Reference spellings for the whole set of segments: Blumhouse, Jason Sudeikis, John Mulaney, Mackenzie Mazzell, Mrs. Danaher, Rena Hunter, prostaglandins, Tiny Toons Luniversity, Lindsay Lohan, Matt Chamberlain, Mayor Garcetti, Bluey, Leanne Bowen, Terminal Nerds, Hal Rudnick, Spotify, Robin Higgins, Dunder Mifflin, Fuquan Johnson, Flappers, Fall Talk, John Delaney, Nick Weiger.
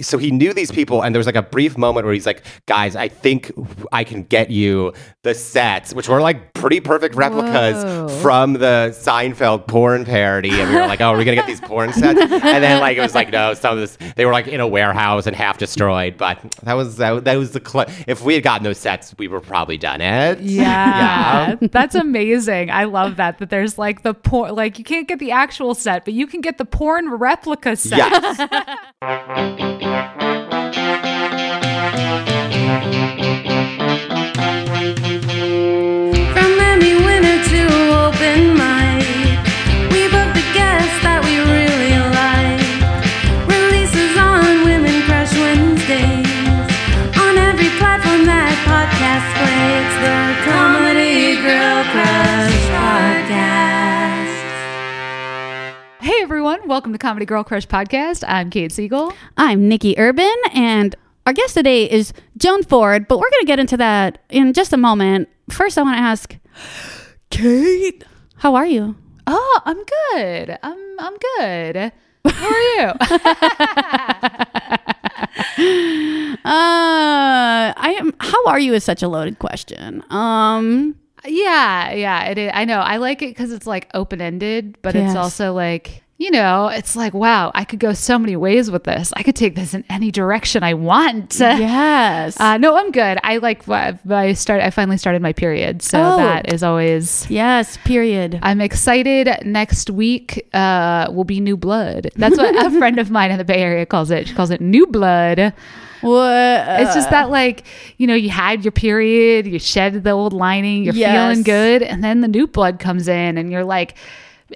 So he knew these people, and there was like a brief moment where he's like, guys, I think I can get you the sets, which were like pretty perfect replicas from the Seinfeld porn parody. And we were like, oh, are we going to get these porn sets? And then like, it was like, no, some of this, they were like in a warehouse and half destroyed. But that was the clip. If we had gotten those sets, we were probably done it. Yeah. That's amazing. I love that there's like the porn, like you can't get the actual set, but you can get the porn replica set. Yes. From Emmy winner to open mic, we booked the guests that we really like. Releases on Women Crush Wednesdays, on every platform that podcast plays. The Comedy Girl Crush Podcast. Hey everyone, welcome to Comedy Girl Crush Podcast. I'm Kate Siegel. I'm Nikki Urban, and our guest today is Joan Ford, but we're going to get into that in just a moment. First, I want to ask, Kate, how are you? Oh, I'm good. I'm good. How are you? How are you is such a loaded question. Yeah, it is. I know. I like it because it's like open-ended, but yes. It's also like... You know, it's like, wow, I could go so many ways with this. I could take this in any direction I want. Yes. No, I'm good. I finally started my period. So that is always. Yes, period. I'm excited. Next week will be new blood. That's what a friend of mine in the Bay Area calls it. She calls it new blood. It's just that, like, you know, you had your period, you shed the old lining, you're feeling good. And then the new blood comes in and you're like,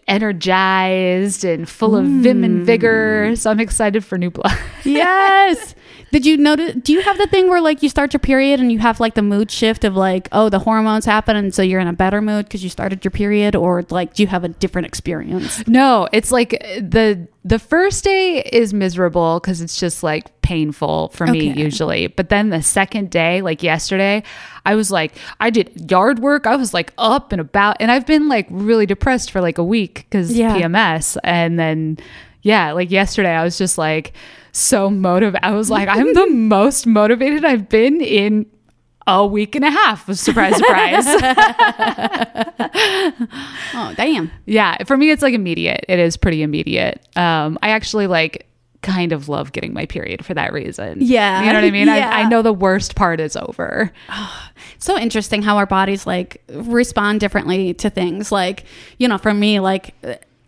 energized and full of vim and vigor. So I'm excited for new blood. Yes. Did you notice, do you have the thing where like you start your period and you have like the mood shift of like, oh, the hormones happen and so you're in a better mood because you started your period, or like do you have a different experience? No, it's like the first day is miserable because it's just like painful for me usually. But then the second day, like yesterday, I was like, I did yard work. I was like up and about, and I've been like really depressed for like a week because PMS. And then, like yesterday I was just like so motivated. I was like, I'm the most motivated I've been in a week and a half. Surprise, surprise. Oh, damn. Yeah. For me, it's like immediate. It is pretty immediate. I actually like kind of love getting my period for that reason. Yeah. You know what I mean? Yeah. I know the worst part is over. Oh, so interesting how our bodies like respond differently to things. Like, you know, for me, like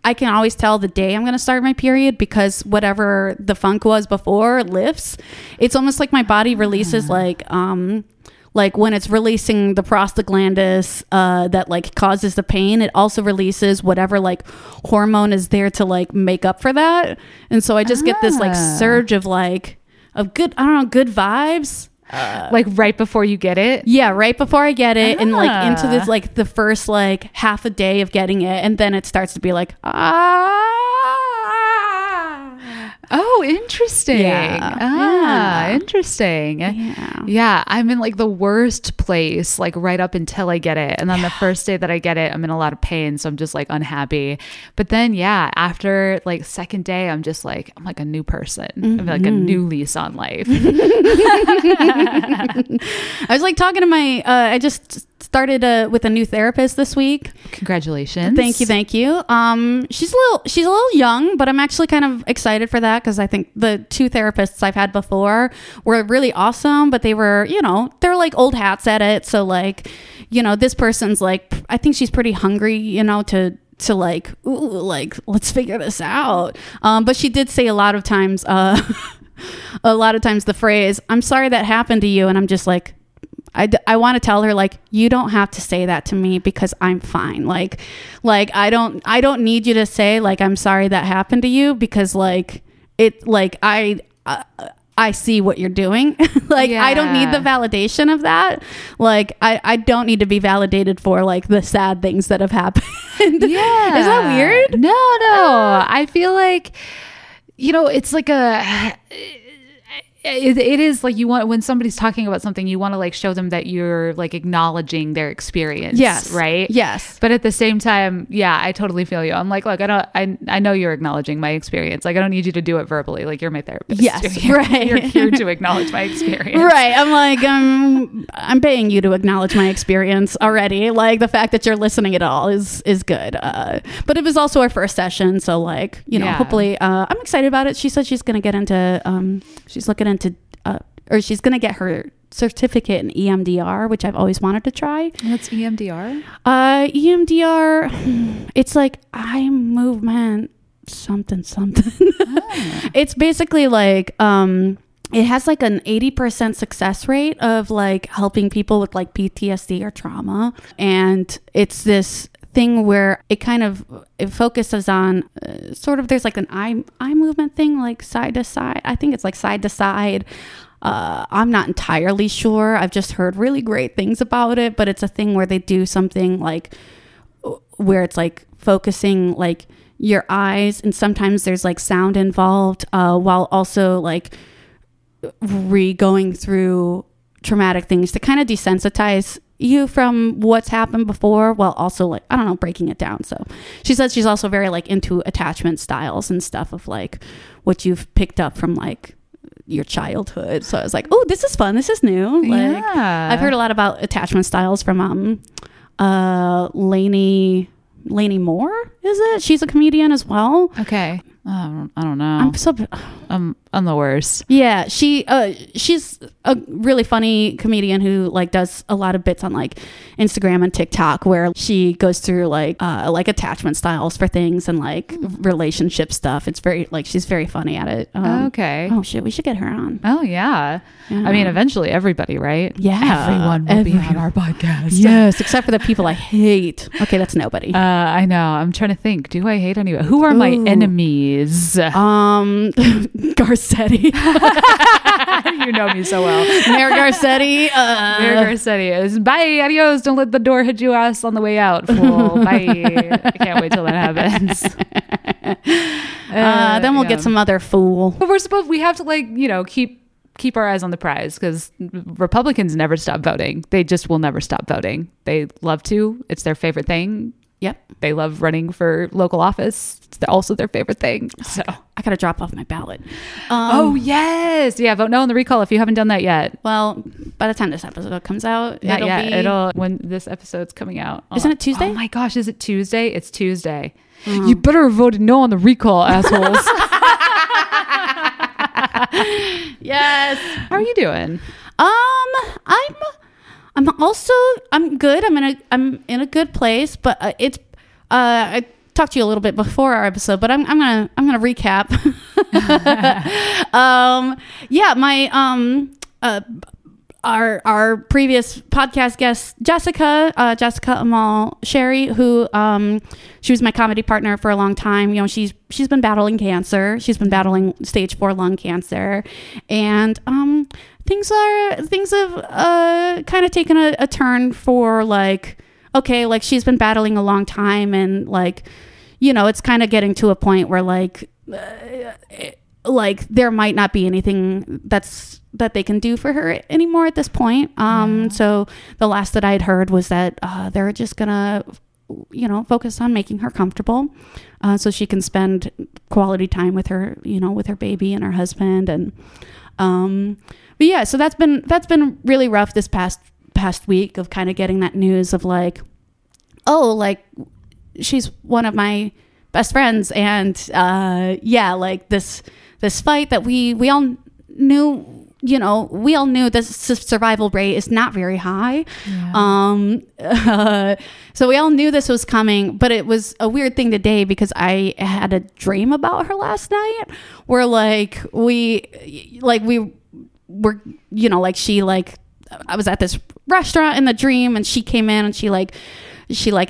I can always tell the day I'm going to start my period because whatever the funk was before lifts. It's almost like my body releases like when it's releasing the prostaglandins that like causes the pain, it also releases whatever like hormone is there to like make up for that. And so I just get this like surge of good vibes. Like right before you get it? Yeah, right before I get it and like into this like the first like half a day of getting it, and then it starts to be like, oh, interesting. Yeah. Interesting. Yeah. I'm in like the worst place, like right up until I get it. And on the first day that I get it, I'm in a lot of pain. So I'm just like unhappy. But then, after like second day, I'm like a new person. Mm-hmm. I'm like a new lease on life. I was like talking to my, I just started with a new therapist this week. Congratulations. Thank you. She's a little young, but I'm actually kind of excited for that because I think the two therapists I've had before were really awesome, but they were, you know, they're like old hats at it. So like, you know, this person's like, I think she's pretty hungry, you know, to like, ooh, like, let's figure this out. But she did say a lot of times the phrase, I'm sorry that happened to you. And I'm just like, I want to tell her like, you don't have to say that to me because I'm fine. Like I don't need you to say like, I'm sorry that happened to you because like it, like I see what you're doing. Like, I don't need the validation of that. Like I don't need to be validated for like the sad things that have happened. Yeah. Is that weird? No, I feel like, you know, it's like it is like you want, when somebody's talking about something, you want to like show them that you're like acknowledging their experience. Yes. Right. Yes. But at the same time, yeah, I totally feel you. I'm like, look, I know you're acknowledging my experience. Like, I don't need you to do it verbally. Like, you're my therapist. Yes. You're, right. You're here to acknowledge my experience. Right. I'm like, I'm paying you to acknowledge my experience already. Like, the fact that you're listening at all is good. But it was also our first session. So like, you know, yeah. Hopefully, I'm excited about it. She said she's going to get into, she's looking into, or she's going to get her certificate in EMDR, which I've always wanted to try. What's EMDR? EMDR, it's like eye movement, something. Oh. It's basically like, it has like an 80% success rate of like helping people with like PTSD or trauma. And it's this thing where it kind of, it focuses on sort of, there's like an eye movement thing, like side to side. I think it's like side to side. I'm not entirely sure. I've just heard really great things about it, but it's a thing where they do something like where it's like focusing like your eyes, and sometimes there's like sound involved, while also like going through traumatic things to kind of desensitize you from what's happened before, while also like, I don't know, breaking it down. So she said she's also very like into attachment styles and stuff of like what you've picked up from like your childhood. So I was like, oh, this is fun, this is new. Like, yeah. I've heard a lot about attachment styles from Lainey Moore, is it? She's a comedian as well. Okay. I don't know. I'm the worst. Yeah, she's a really funny comedian who like does a lot of bits on like Instagram and TikTok where she goes through like attachment styles for things and like relationship stuff. It's very like, she's very funny at it. Okay. Oh shit, we should get her on. Oh yeah. I mean, eventually everybody, right? Yeah. Everyone will be on our podcast. Yes, except for the people I hate. Okay, that's nobody. I know. I'm trying to think. Do I hate anyone? Who are my enemies? Garcetti. You know me so well. Mayor Garcetti. Is bye, adios, don't let the door hit you ass on the way out, fool. Bye. I can't wait till that happens. Then we'll get some other fool. But we have to like, you know, keep our eyes on the prize, because Republicans never stop voting. They just will never stop voting. They love to. It's their favorite thing. Yep. They love running for local office. It's also their favorite thing. So I got to drop off my ballot. Oh, yes. Yeah. Vote no on the recall if you haven't done that yet. Well, by the time this episode comes out, when this episode's coming out. Isn't it Tuesday? Oh my gosh. Is it Tuesday? It's Tuesday. Mm. You better have voted no on the recall, assholes. Yes. How are you doing? I'm good. I'm in a good place, but it's, I talked to you a little bit before our episode, but I'm going to recap. Our previous podcast guest, Jessica Amal-Sheri, who she was my comedy partner for a long time. You know, she's been battling cancer. She's been battling stage 4 lung cancer, and things have kind of taken a turn for like, okay, like she's been battling a long time, and like, you know, it's kind of getting to a point where like, there might not be anything that they can do for her anymore at this point. So the last that I'd heard was that they're just gonna, you know, focus on making her comfortable, so she can spend quality time with her, you know, with her baby and her husband. And but yeah, so that's been really rough this past week of kind of getting that news of like, oh, like she's one of my best friends, and yeah, like this fight that we all knew. You know, we all knew the survival rate is not very high. Yeah. So we all knew this was coming, but it was a weird thing today because I had a dream about her last night where like we were, you know, like she like, I was at this restaurant in the dream, and she came in and she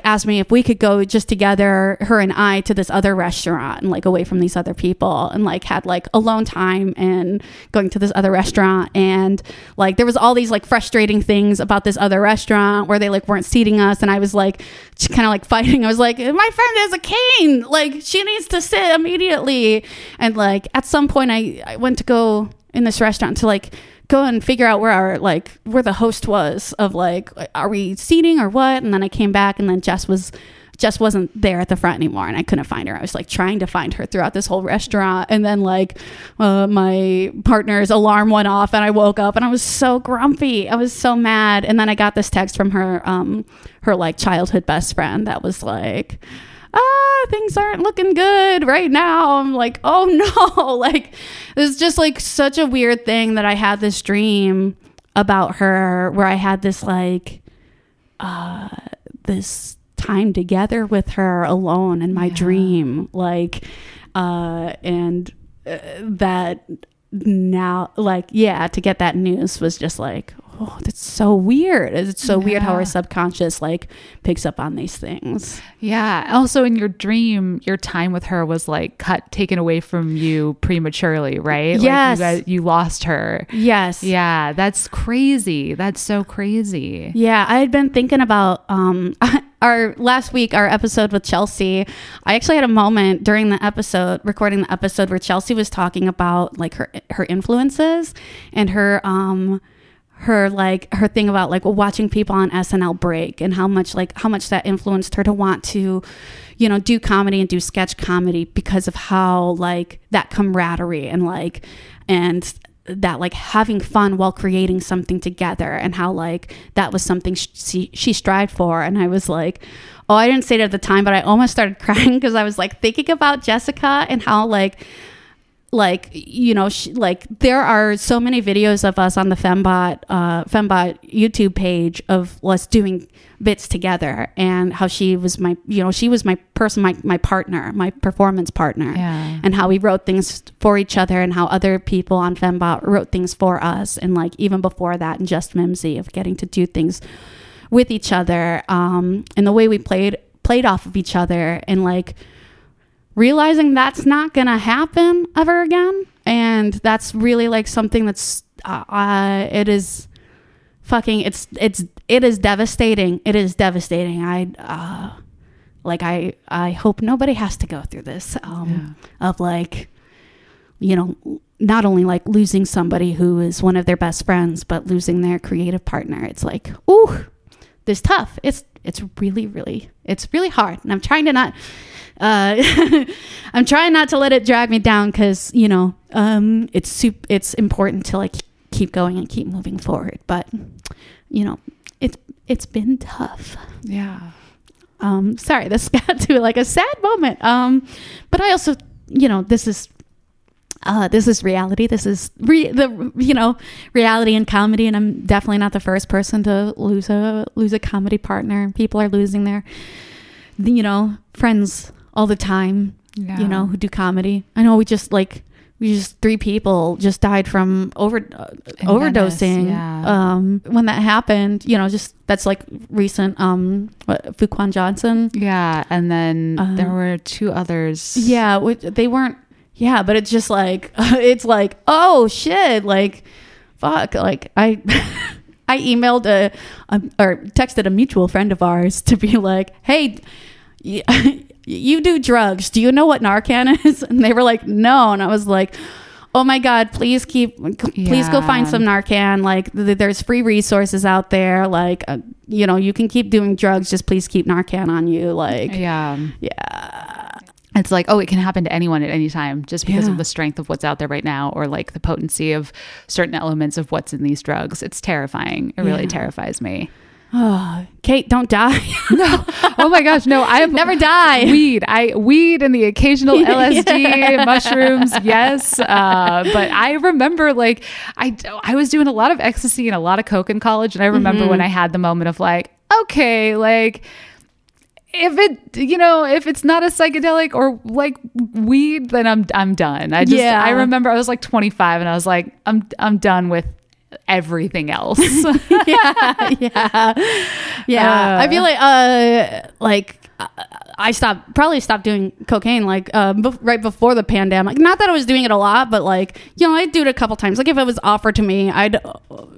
asked me if we could go just together, her and I, to this other restaurant and like away from these other people, and like had like alone time and going to this other restaurant. And like there was all these like frustrating things about this other restaurant where they like weren't seating us, and I was like kind of like fighting. I was like, my friend has a cane, like she needs to sit immediately. And like at some point I went to go in this restaurant to like go and figure out where our like where the host was of like, are we seating or what? And then I came back and then Jess wasn't there at the front anymore and I couldn't find her. I was like trying to find her throughout this whole restaurant. And then like my partner's alarm went off and I woke up and I was so grumpy. I was so mad. And then I got this text from her, her like childhood best friend that was like, things aren't looking good right now. I'm like, oh no, like this is just like such a weird thing that I had this dream about her where I had this like, this time together with her alone in my dream, like and that now like to get that news was just like, oh, that's so weird. It's so weird how our subconscious like picks up on these things. Also in your dream, your time with her was like taken away from you prematurely, right? Yes. Like you lost her. Yes. Yeah. That's crazy. That's so crazy. Yeah. I had been thinking about, our episode with Chelsea. I actually had a moment during the episode, recording the episode, where Chelsea was talking about like her influences and her thing about like watching people on SNL break and how much that influenced her to want to, you know, do comedy and do sketch comedy because of how like that camaraderie and like, and that like having fun while creating something together and how like that was something she strived for. And I was like, oh, I didn't say it at the time, but I almost started crying because I was like thinking about Jessica and how like you know she, like there are so many videos of us on the Fembot YouTube page of us doing bits together and how she was my, you know, she was my person, my partner, my performance partner, and how we wrote things for each other and how other people on Fembot wrote things for us, and like even before that and Just Mimsy, of getting to do things with each other, and the way we played off of each other, and like realizing that's not gonna happen ever again. And that's really like something that's it is devastating. It is devastating. I hope nobody has to go through this, of like, you know, not only like losing somebody who is one of their best friends, but losing their creative partner. It's like, ooh, this is tough. It's really, really, it's really hard. And I'm trying to not I'm trying not to let it drag me down, because you know it's important to like keep going and keep moving forward, but you know it's been tough. Sorry this got to like a sad moment, but I also, you know, this is reality. This is reality and comedy, and I'm definitely not the first person to lose a comedy partner. People are losing their, you know, friends all the time, you know, who do comedy. I know we just 3 people just died from overdosing. When that happened, you know, just that's like recent, Fuquan Johnson. Yeah. And then there were 2 others. Yeah. They weren't. Yeah. But it's just like, it's like, oh shit. Like, fuck. Like I emailed or texted a mutual friend of ours to be like, hey, you do drugs. Do you know what Narcan is? And they were like, no. And I was like, oh my God, please go find some Narcan. Like there's free resources out there. Like, you know, you can keep doing drugs. Just please keep Narcan on you. Like, yeah. It's like, oh, it can happen to anyone at any time, just because of the strength of what's out there right now, or like the potency of certain elements of what's in these drugs. It's terrifying. It really terrifies me. Oh, Kate, don't die. No. Oh my gosh. No, I have never died. Weed and the occasional LSD, mushrooms. Yes. But I remember like, I was doing a lot of ecstasy and a lot of coke in college. And I remember when I had the moment of like, okay, like if it's not a psychedelic or like weed, then I'm done. I remember I was like 25 and I was like, I'm done with everything else. I feel like I probably stopped doing cocaine like right before the pandemic. Not that I was doing it a lot, but like, you know, I'd do it a couple times. Like if it was offered to me, I'd,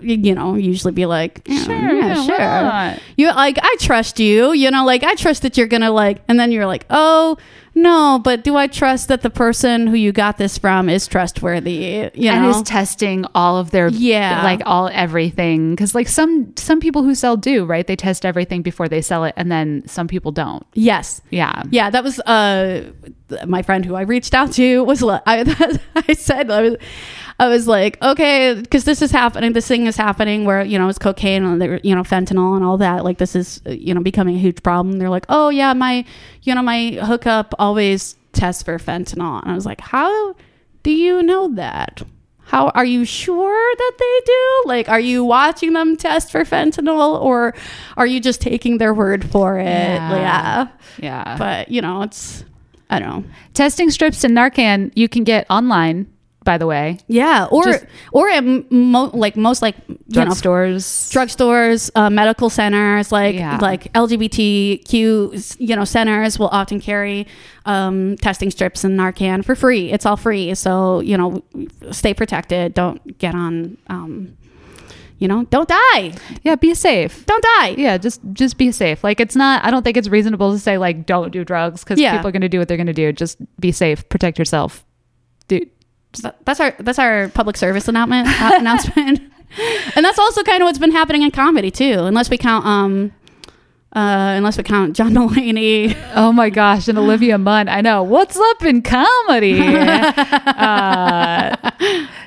you know, usually be like, sure. You like, I trust you, you know, like I trust that you're gonna like, and then you're like, oh No, but do I trust that the person who you got this from is trustworthy? You know? And is testing all of their, like all everything. Because like some people who sell do, right? They test everything before they sell it. And then some people don't. Yes. Yeah. Yeah. That was my friend who I reached out to was, I was like, okay, because this is happening. This thing is happening where, you know, it's cocaine and, you know, fentanyl and all that. Like, this is, you know, becoming a huge problem. They're like, oh, yeah, my hookup always tests for fentanyl. And I was like, how do you know that? How are you sure that they do? Like, are you watching them test for fentanyl, or are you just taking their word for it? Yeah. Yeah. But, you know, it's, I don't know. Testing strips and Narcan you can get online, by the way. Yeah. Or at most drugstores, medical centers, like LGBTQ, you know, centers will often carry testing strips and Narcan for free. It's all free. So, you know, stay protected. Don't get on, you know, don't die. Yeah. Be safe. Don't die. Yeah. Just be safe. Like, it's not, I don't think it's reasonable to say like, don't do drugs, because people are going to do what they're going to do. Just be safe. Protect yourself. Dude. That's our public service announcement. And that's also kind of what's been happening in comedy too, unless we count John Delaney. Oh my gosh, and Olivia Munn. I know. What's up in comedy? How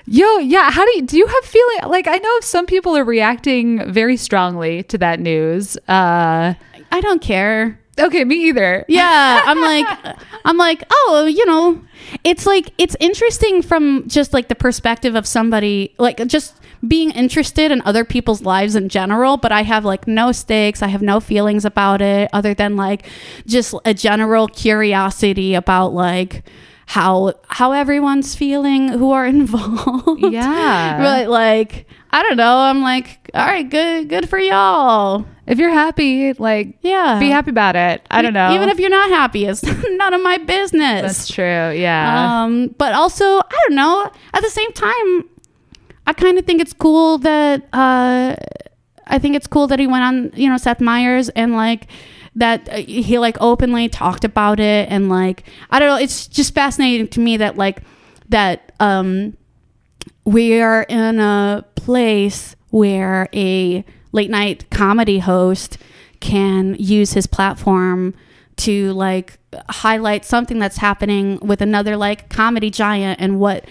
do you have feeling? Like, I know some people are reacting very strongly to that news. I don't care. Okay, me either. Yeah, I'm like, oh, you know, it's like, it's interesting from just like the perspective of somebody, like just being interested in other people's lives in general. But I have like no stakes. I have no feelings about it other than like just a general curiosity about like how everyone's feeling who are involved. Yeah. But like, I don't know. I'm like, all right, good for y'all. If you're happy, like, be happy about it. I don't know. Even if you're not happy, it's none of my business. That's true. Yeah. But also, I don't know. At the same time, I kind of think it's cool that he went on, you know, Seth Meyers, and like that he like openly talked about it, and like, I don't know. It's just fascinating to me that like that we are in a place where a late night comedy host can use his platform to like highlight something that's happening with another like comedy giant, and what,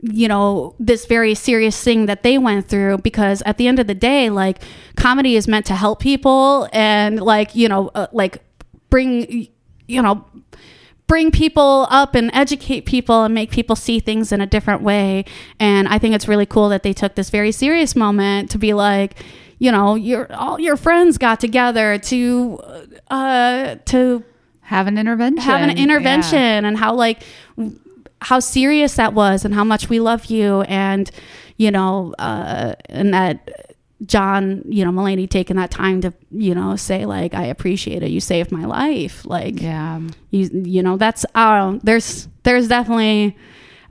you know, this very serious thing that they went through. Because at the end of the day, like, comedy is meant to help people and like, you know, like bring people up and educate people and make people see things in a different way. And I think it's really cool that they took this very serious moment to be like, you know, all your friends got together to have an intervention, and how like how serious that was, and how much we love you, and you know, and that John, you know, Mulaney taking that time to, you know, say like, I appreciate it. You saved my life. Like, yeah, you know, that's there's definitely.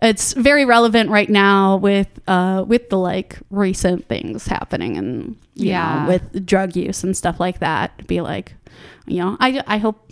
It's very relevant right now with the like recent things happening, and you know, with drug use and stuff like that. Be like, you know, I hope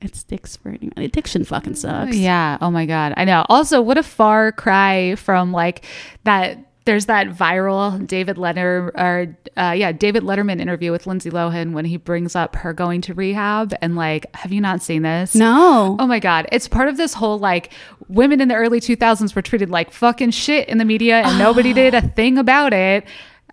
it sticks for anyone. Addiction fucking sucks. Yeah. Oh my God. I know. Also, what a far cry from like that. There's that viral David Letterman interview with Lindsay Lohan when he brings up her going to rehab, and like, have you not seen this? No. Oh my God. It's part of this whole like, women in the early 2000s were treated like fucking shit in the media, and nobody did a thing about it.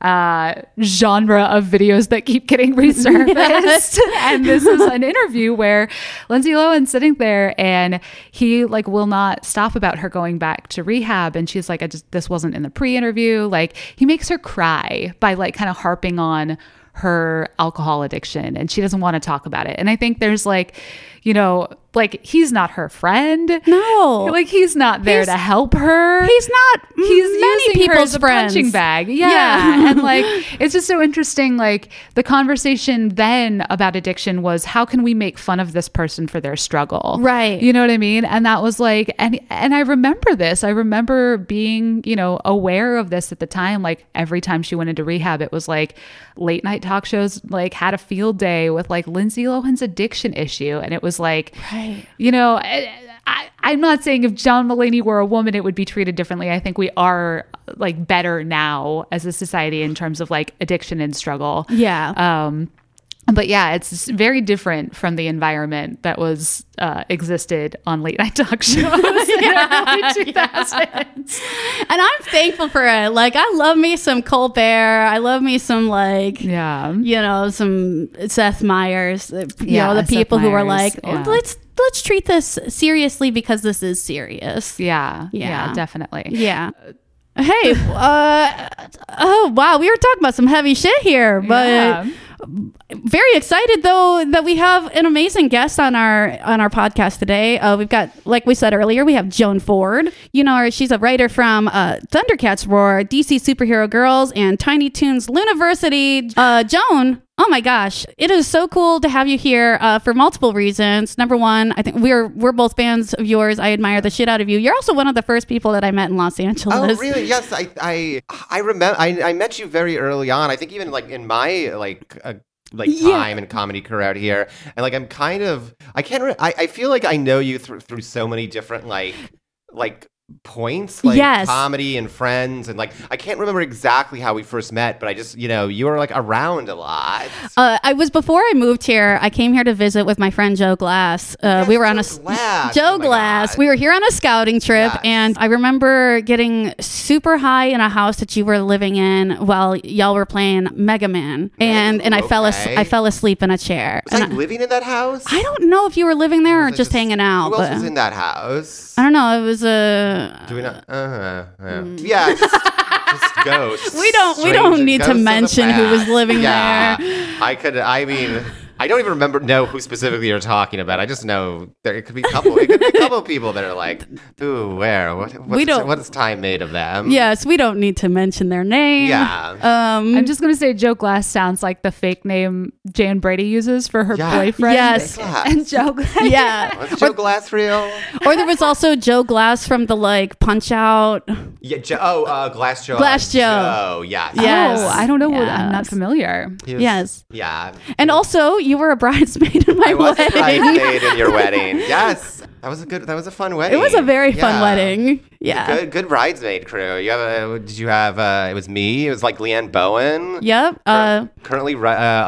Genre of videos that keep getting resurfaced. Yes. And this is an interview where Lindsay Lohan's sitting there, and he like will not stop about her going back to rehab, and she's like, this wasn't in the pre-interview. Like, he makes her cry by like kind of harping on her alcohol addiction, and she doesn't want to talk about it. And I think there's like, you know, like, he's not her friend. No. Like, he's not there to help her. He's not. He's many people's friends. Punching bag. Yeah. And like, it's just so interesting. Like, the conversation then about addiction was, how can we make fun of this person for their struggle? Right. You know what I mean? And that was like, and I remember this. I remember being, you know, aware of this at the time. Like, every time she went into rehab, it was like late night talk shows like had a field day with like Lindsay Lohan's addiction issue. And it was like, right. Right. You know, I'm not saying if John Mulaney were a woman, it would be treated differently. I think we are like better now as a society in terms of like addiction and struggle. Yeah. But yeah, it's very different from the environment that was existed on late night talk shows in the early 2000s. Yeah. And I'm thankful for it. Like, I love me some Colbert. I love me some, like, you know, some Seth Meyers. You know, the Seth people Meyers, who are like, let's treat this seriously because this is serious. Yeah, definitely. Yeah. Hey, oh, wow, we were talking about some heavy shit here, but... Yeah. Very excited though that we have an amazing guest on our podcast today. We've got, like we said earlier, we have Joan Ford. You know her, she's a writer from Thundercats Roar, DC Superhero Girls, and Tiny Toons Luniversity. Joan, oh my gosh, it is so cool to have you here for multiple reasons. Number one, I think we're both fans of yours. I admire the shit out of you. You're also one of the first people that I met in Los Angeles. Oh really? Yes, I remember. I met you very early on. I think even like in my time and comedy career out here, and like I'm kind of I feel like I know you through so many different like points, like comedy and Friends, and like I can't remember exactly how we first met, but I just, you know, you were like around a lot. I was, before I moved here, I came here to visit with my friend Joe Glass. We were on Joe Glass. We were here on a scouting trip, and I remember getting super high in a house that you were living in while y'all were playing Mega Man, and I fell asleep in a chair. Was I living in that house? I don't know if you were living there or just hanging out. Who else was in that house? I don't know. It was a do we not? Yeah, just ghosts. We don't need to mention who was living there. I don't even know who specifically you're talking about. I just know it could be a couple people that are like, ooh, where? What's time made of them? Yes, we don't need to mention their name. Yeah. I'm just going to say Joe Glass sounds like the fake name Jan Brady uses for her boyfriend. Yes. And Joe Glass. Yeah. Was Joe Glass real? Or there was also Joe Glass from the like Punch Out. Yeah. Glass Joe. Glass Joe. Oh, yeah. Yes. Oh, I don't know. Yes. I'm not familiar. Yes. Yeah. And also, you were a bridesmaid in my wedding. I was a bridesmaid in your wedding. Yes. That was a fun wedding. It was a very fun wedding. Yeah. Good bridesmaid crew. It was me. It was like Leanne Bowen. Yep. Currently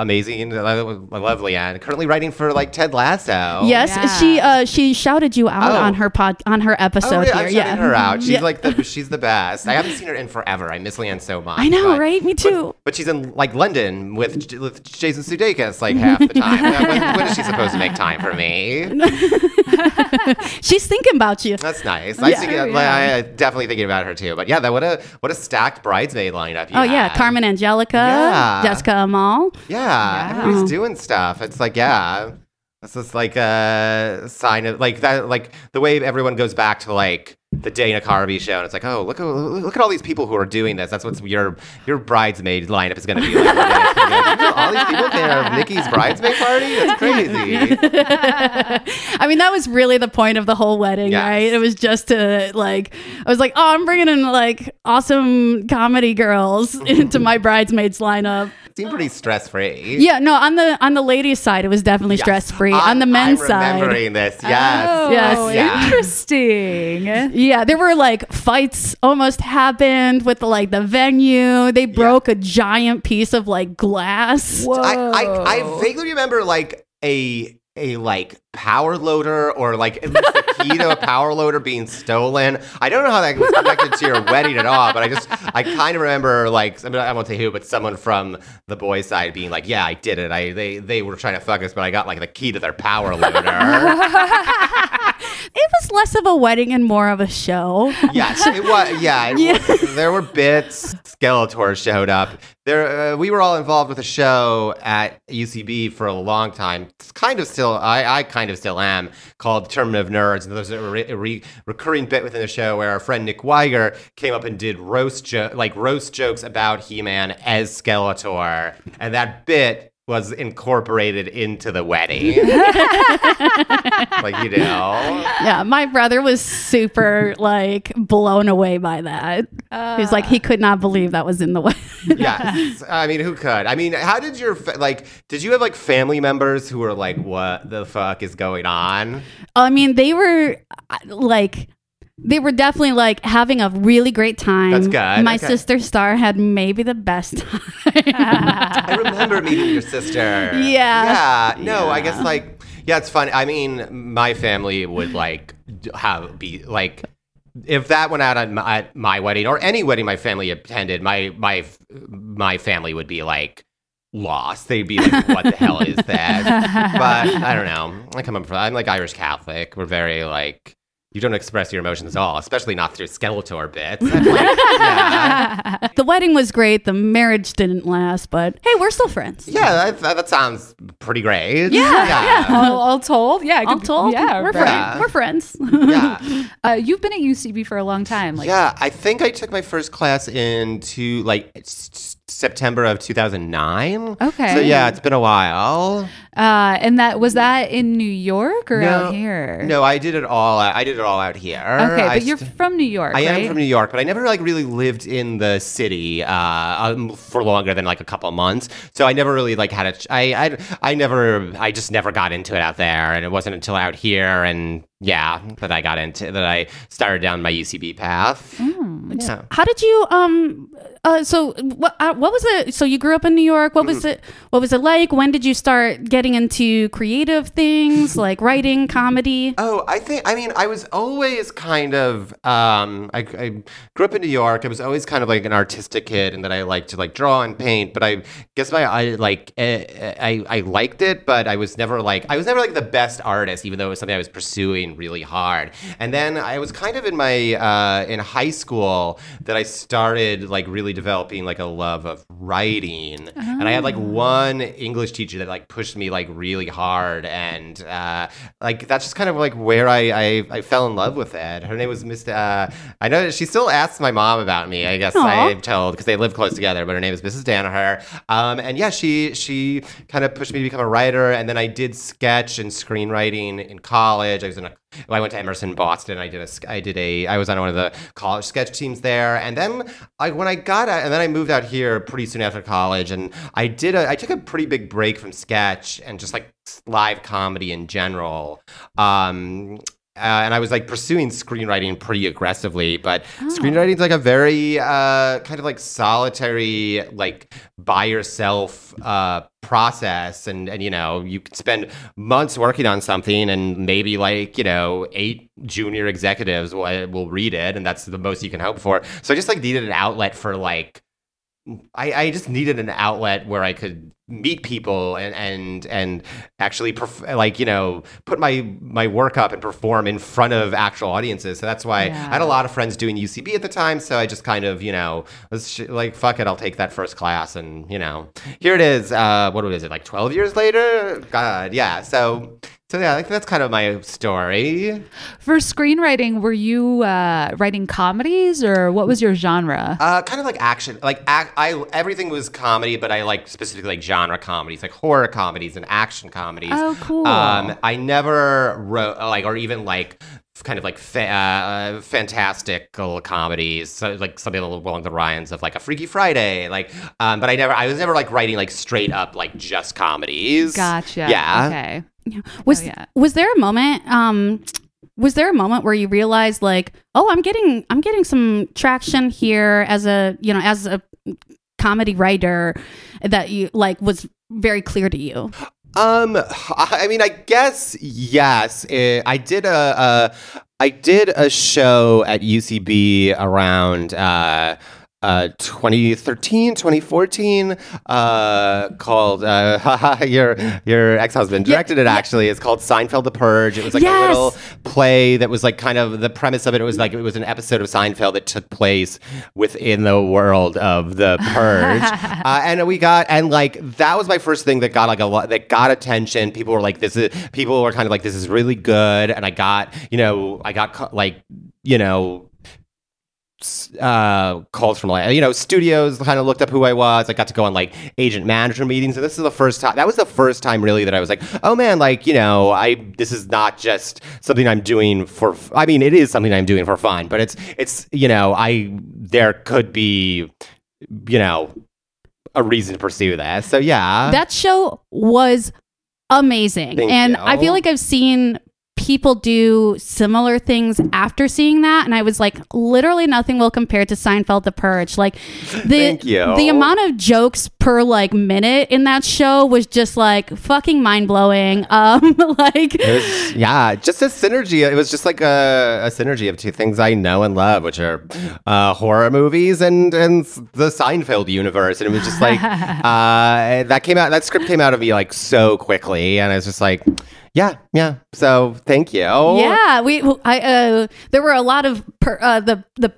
amazing. I love Leanne. Currently writing for like Ted Lasso. Yes. Yeah. She shouted you out on her episode. Oh, really? I'm shouting her out. She's like she's the best. I haven't seen her in forever. I miss Leanne so much. I know, right? Me too. But she's in like London with Jason Sudeikis like half the time. When is she supposed to make time for me? She's thinking about you. That's nice. I'm definitely thinking about her too. But yeah, what a stacked bridesmaid lineup. Yeah, Carmen Angelica, Jessica Amal. Yeah, everybody's doing stuff. It's like this is like a sign of like that, like the way everyone goes back to like the Dana Carvey show, and it's like, oh, look at all these people who are doing this. That's what your bridesmaid lineup is going to be like. All these people there, Nikki's bridesmaid party. That's crazy. I mean, that was really the point of the whole wedding, right? It was just to like, I was like, oh, I'm bringing in like awesome comedy girls into my bridesmaids lineup. Seemed pretty stress free. Yeah, no, on the ladies' side, it was definitely stress free. On the men's side, I'm remembering this. Yes, oh, yes, interesting. Yeah, there were like fights almost happened with the venue. They broke a giant piece of like glass. Whoa. I vaguely remember like a like power loader, or like at least the key to a power loader being stolen. I don't know how that was connected to your wedding at all, but I kind of remember like, I mean, I won't say who, but someone from the boys' side being like, yeah, I did it. They were trying to fuck us, but I got like the key to their power loader. It was less of a wedding and more of a show. Yes, it was. Yeah, it was, there were bits. Skeletor showed up. There, we were all involved with a show at UCB for a long time. It's kind of still, I kind of still am, called Terminal Nerds. And there's a recurring bit within the show where our friend Nick Weiger came up and did roast jokes about He-Man as Skeletor, and that bit was incorporated into the wedding. Like, you know. Yeah, my brother was super, like, blown away by that. He was like, he could not believe that was in the wedding. Yes. I mean, who could? I mean, how did your, did you have, like, family members who were like, what the fuck is going on? I mean, they were, like... They were definitely like having a really great time. That's good. My sister Star had maybe the best time. I remember meeting your sister. Yeah. Yeah. No, yeah. I guess like, yeah, it's fun. I mean, my family would like have be like, if that went out at my wedding or any wedding my family attended, my family would be like, lost. They'd be like, what the hell is that? But I don't know. I come up from, I'm like Irish Catholic. We're very like, you don't express your emotions at all, especially not through Skeletor bits. Like, yeah. The wedding was great. The marriage didn't last, but hey, we're still friends. Yeah, that sounds pretty great. Yeah. All told. Yeah. All told. Yeah, we're friends. Yeah. You've been at UCB for a long time. Like, yeah, I think I took my first class into September of 2009. Okay. So yeah, it's been a while. And that was that in New York or out here? No, I did it all. I did it all out here. Okay, but you're from New York. I am from New York, but I never like really lived in the city for longer than like a couple months. So I never really like had a. I just never got into it out there, and it wasn't until out here and that I started down my UCB path. Mm, yeah. How did you so what was it? So you grew up in New York. What was it? What was it like? When did you start getting into creative things like writing, comedy? Oh, I was always kind of I grew up in New York. I was always kind of like an artistic kid, and that I liked to like draw and paint. But I guess I liked it, but I was never like the best artist, even though it was something I was pursuing really hard. And then I was kind of in my in high school that I started like really developing like a love of writing. Oh. And I had like one English teacher that like pushed me like really hard, and like that's just kind of like where I fell in love with it. Her name was Miss I know she still asks my mom about me, I guess. Aww. I'm told, because they live close together, but her name is Mrs. Danaher. And yeah, she kind of pushed me to become a writer, and then I did sketch and screenwriting in college. I went to Emerson, Boston. I was on one of the college sketch teams there. And then I moved out here pretty soon after college, and I took a pretty big break from sketch and just like live comedy in general. And I was like pursuing screenwriting pretty aggressively, but Screenwriting is like a very kind of like solitary, like by yourself process. And, you know, you could spend months working on something, and maybe like, you know, 8 junior executives will read it. And that's the most you can hope for. So I just like needed an outlet for like, I just needed an outlet where I could meet people and actually put my work up and perform in front of actual audiences. So that's why I had a lot of friends doing UCB at the time. So I just kind of, you know, was like, fuck it, I'll take that first class. And, you know, here it is. What is it, like 12 years later? God, yeah. So yeah, like that's kind of my story. For screenwriting, were you writing comedies, or what was your genre? Kind of like action. Like everything was comedy, but I like specifically like genre comedies, like horror comedies and action comedies. Oh, cool. I never wrote like, or even like kind of like fantastical comedies, so like something along the lines of like a Freaky Friday, like. But I was never like writing like straight up like just comedies. Gotcha. Yeah. Okay. Yeah. Was there a moment where you realized like, oh, I'm getting some traction here as a comedy writer, that you like was very clear to you? I mean, I guess yes. I did a show at UCB around 2013, 2014, called your ex-husband directed it. Actually, it's called Seinfeld: The Purge. It was like a little play that was like kind of the premise of it. It was like it was an episode of Seinfeld that took place within the world of the Purge, and that was my first thing that got like a lot, that got attention. People were like, people were kind of like, this is really good, and I got calls from, like, you know, studios, kind of looked up who I was. I got to go on, like, agent manager meetings. And this is the first time, that was the first time really that I was like, oh man, like, you know, this is not just something I'm doing for, I mean, it is something I'm doing for fun, but it's, you know, there could be, you know, a reason to pursue that. So yeah. That show was amazing. Thank you. I feel like I've seen people do similar things after seeing that, and I was like, literally nothing will compare to Seinfeld: The Purge. Like the amount of jokes per like minute in that show was just like fucking mind blowing. Just a synergy. It was just like a synergy of two things I know and love, which are horror movies and the Seinfeld universe. And it was just like that script came out of me like so quickly, and I was just like. Yeah. So thank you. Yeah, there were a lot of the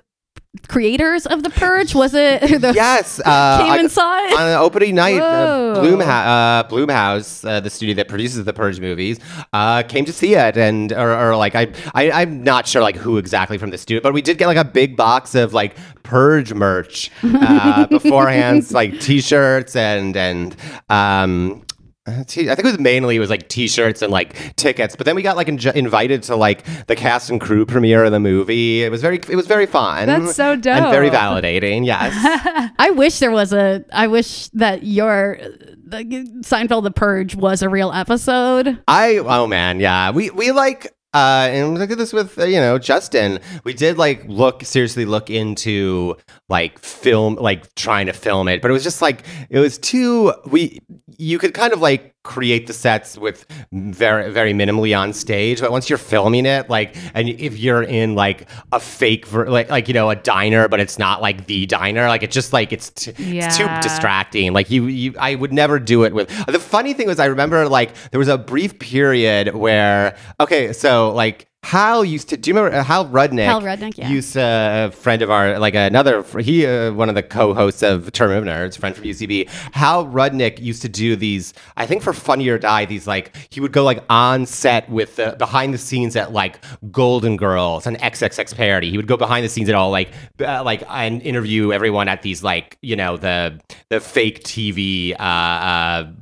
creators of The Purge. Was it? Yes. Came and saw it on the opening night. Blumhouse, the studio that produces the Purge movies, came to see it, and or like I'm not sure like who exactly from the studio, but we did get like a big box of like Purge merch beforehand, like T-shirts and. I think it was mainly like T-shirts and like tickets, but then we got like invited to like the cast and crew premiere of the movie. It was very fun. That's so dope and very validating. Yes, I wish that your Seinfeld: The Purge was a real episode. We like. And look at this with, you know, Justin. We did, like, seriously look into, like, film, like, trying to film it. But it was just, like, it was too... You could kind of, like, create the sets with very, very minimally on stage. But once you're filming it, like, and if you're in, like, a fake... you know, a diner, but it's not, like, the diner. Like, it's just, like, it's too distracting. Like, I would never do it with... The funny thing was, I remember, like, there was a brief period where... Okay, so... like Hal used to, do you remember Hal Rudnick used to, a friend of our, like another, he, one of the co-hosts of Terminal Nerds, friend from UCB, Hal Rudnick used to do these, I think for Funny or Die, these like, he would go like on set with the behind the scenes at like Golden Girls and XXX Parody. He would go behind the scenes at all like and interview everyone at these like, you know, the fake TV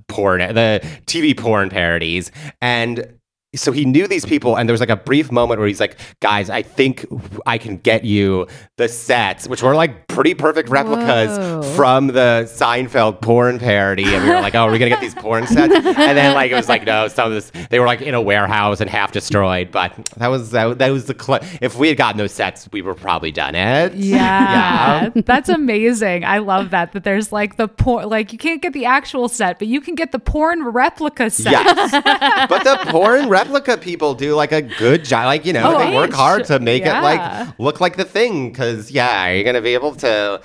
porn, the TV porn parodies. And so he knew these people, and there was like a brief moment where he's like, guys, I think I can get you the sets, which were like pretty perfect replicas from the Seinfeld porn parody. And we were like, oh, are we going to get these porn sets? And then like, it was like, no, some of this, they were like in a warehouse and half destroyed. But that was the clue. If we had gotten those sets, we were probably done it. Yeah. That's amazing. I love that there's like the porn, like you can't get the actual set, but you can get the porn replica set. Yes. But the porn replica people do like a good job, like, you know, they work hard to make it like look like the thing, because you're gonna be able to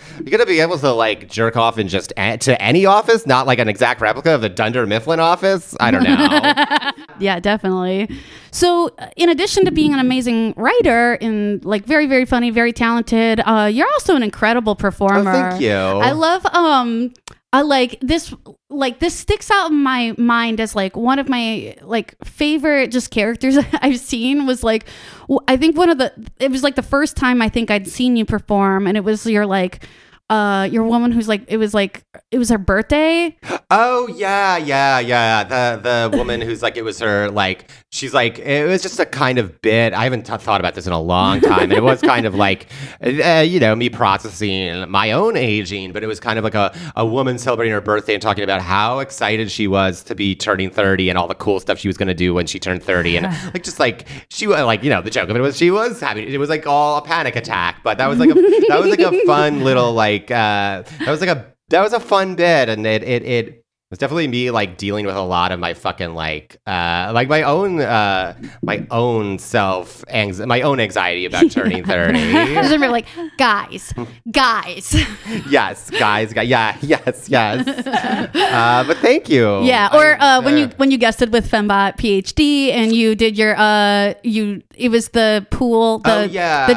like jerk off in just to any office, not like an exact replica of the Dunder Mifflin office. I don't know. Yeah, definitely. So in addition to being an amazing writer and like very, very funny, very talented, you're also an incredible performer. Thank you. I love this sticks out in my mind as like one of my like favorite just characters I've seen was like, I think it was like the first time I think I'd seen you perform, and it was your like your woman who's like, it was her birthday. Oh yeah. The woman who's like, it was her, like, she's like, it was just a kind of bit. I haven't thought about this in a long time. And it was kind of like, you know, me processing my own aging, but it was kind of like a woman celebrating her birthday and talking about how excited she was to be turning 30 and all the cool stuff she was going to do when she turned 30. And like, just like, she was like, you know, the joke of it was, she was happy. It was like all a panic attack, but that was like a fun little, like, that was a fun bit, and it was definitely me like dealing with a lot of my fucking like my own anxiety about turning 30. I just remember like guys. Yes, guys. Yeah, yes. But thank you. Yeah, or when you guested with Fembot PhD, and you did your it was the pool, the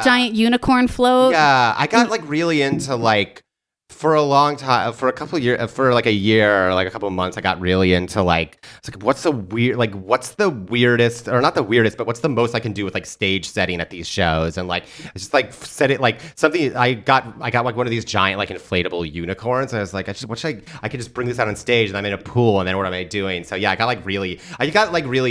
giant unicorn float. Yeah, I got like really into like for a long time, for a couple of years, for like a year or like a couple of months, I got really into like, it's like what's the weirdest, or not the weirdest, but what's the most I can do with like stage setting at these shows, and like it's just like set it like something. I got like one of these giant like inflatable unicorns, and I was like, I could just bring this out on stage, and I'm in a pool, and then what am I doing? So yeah, I got really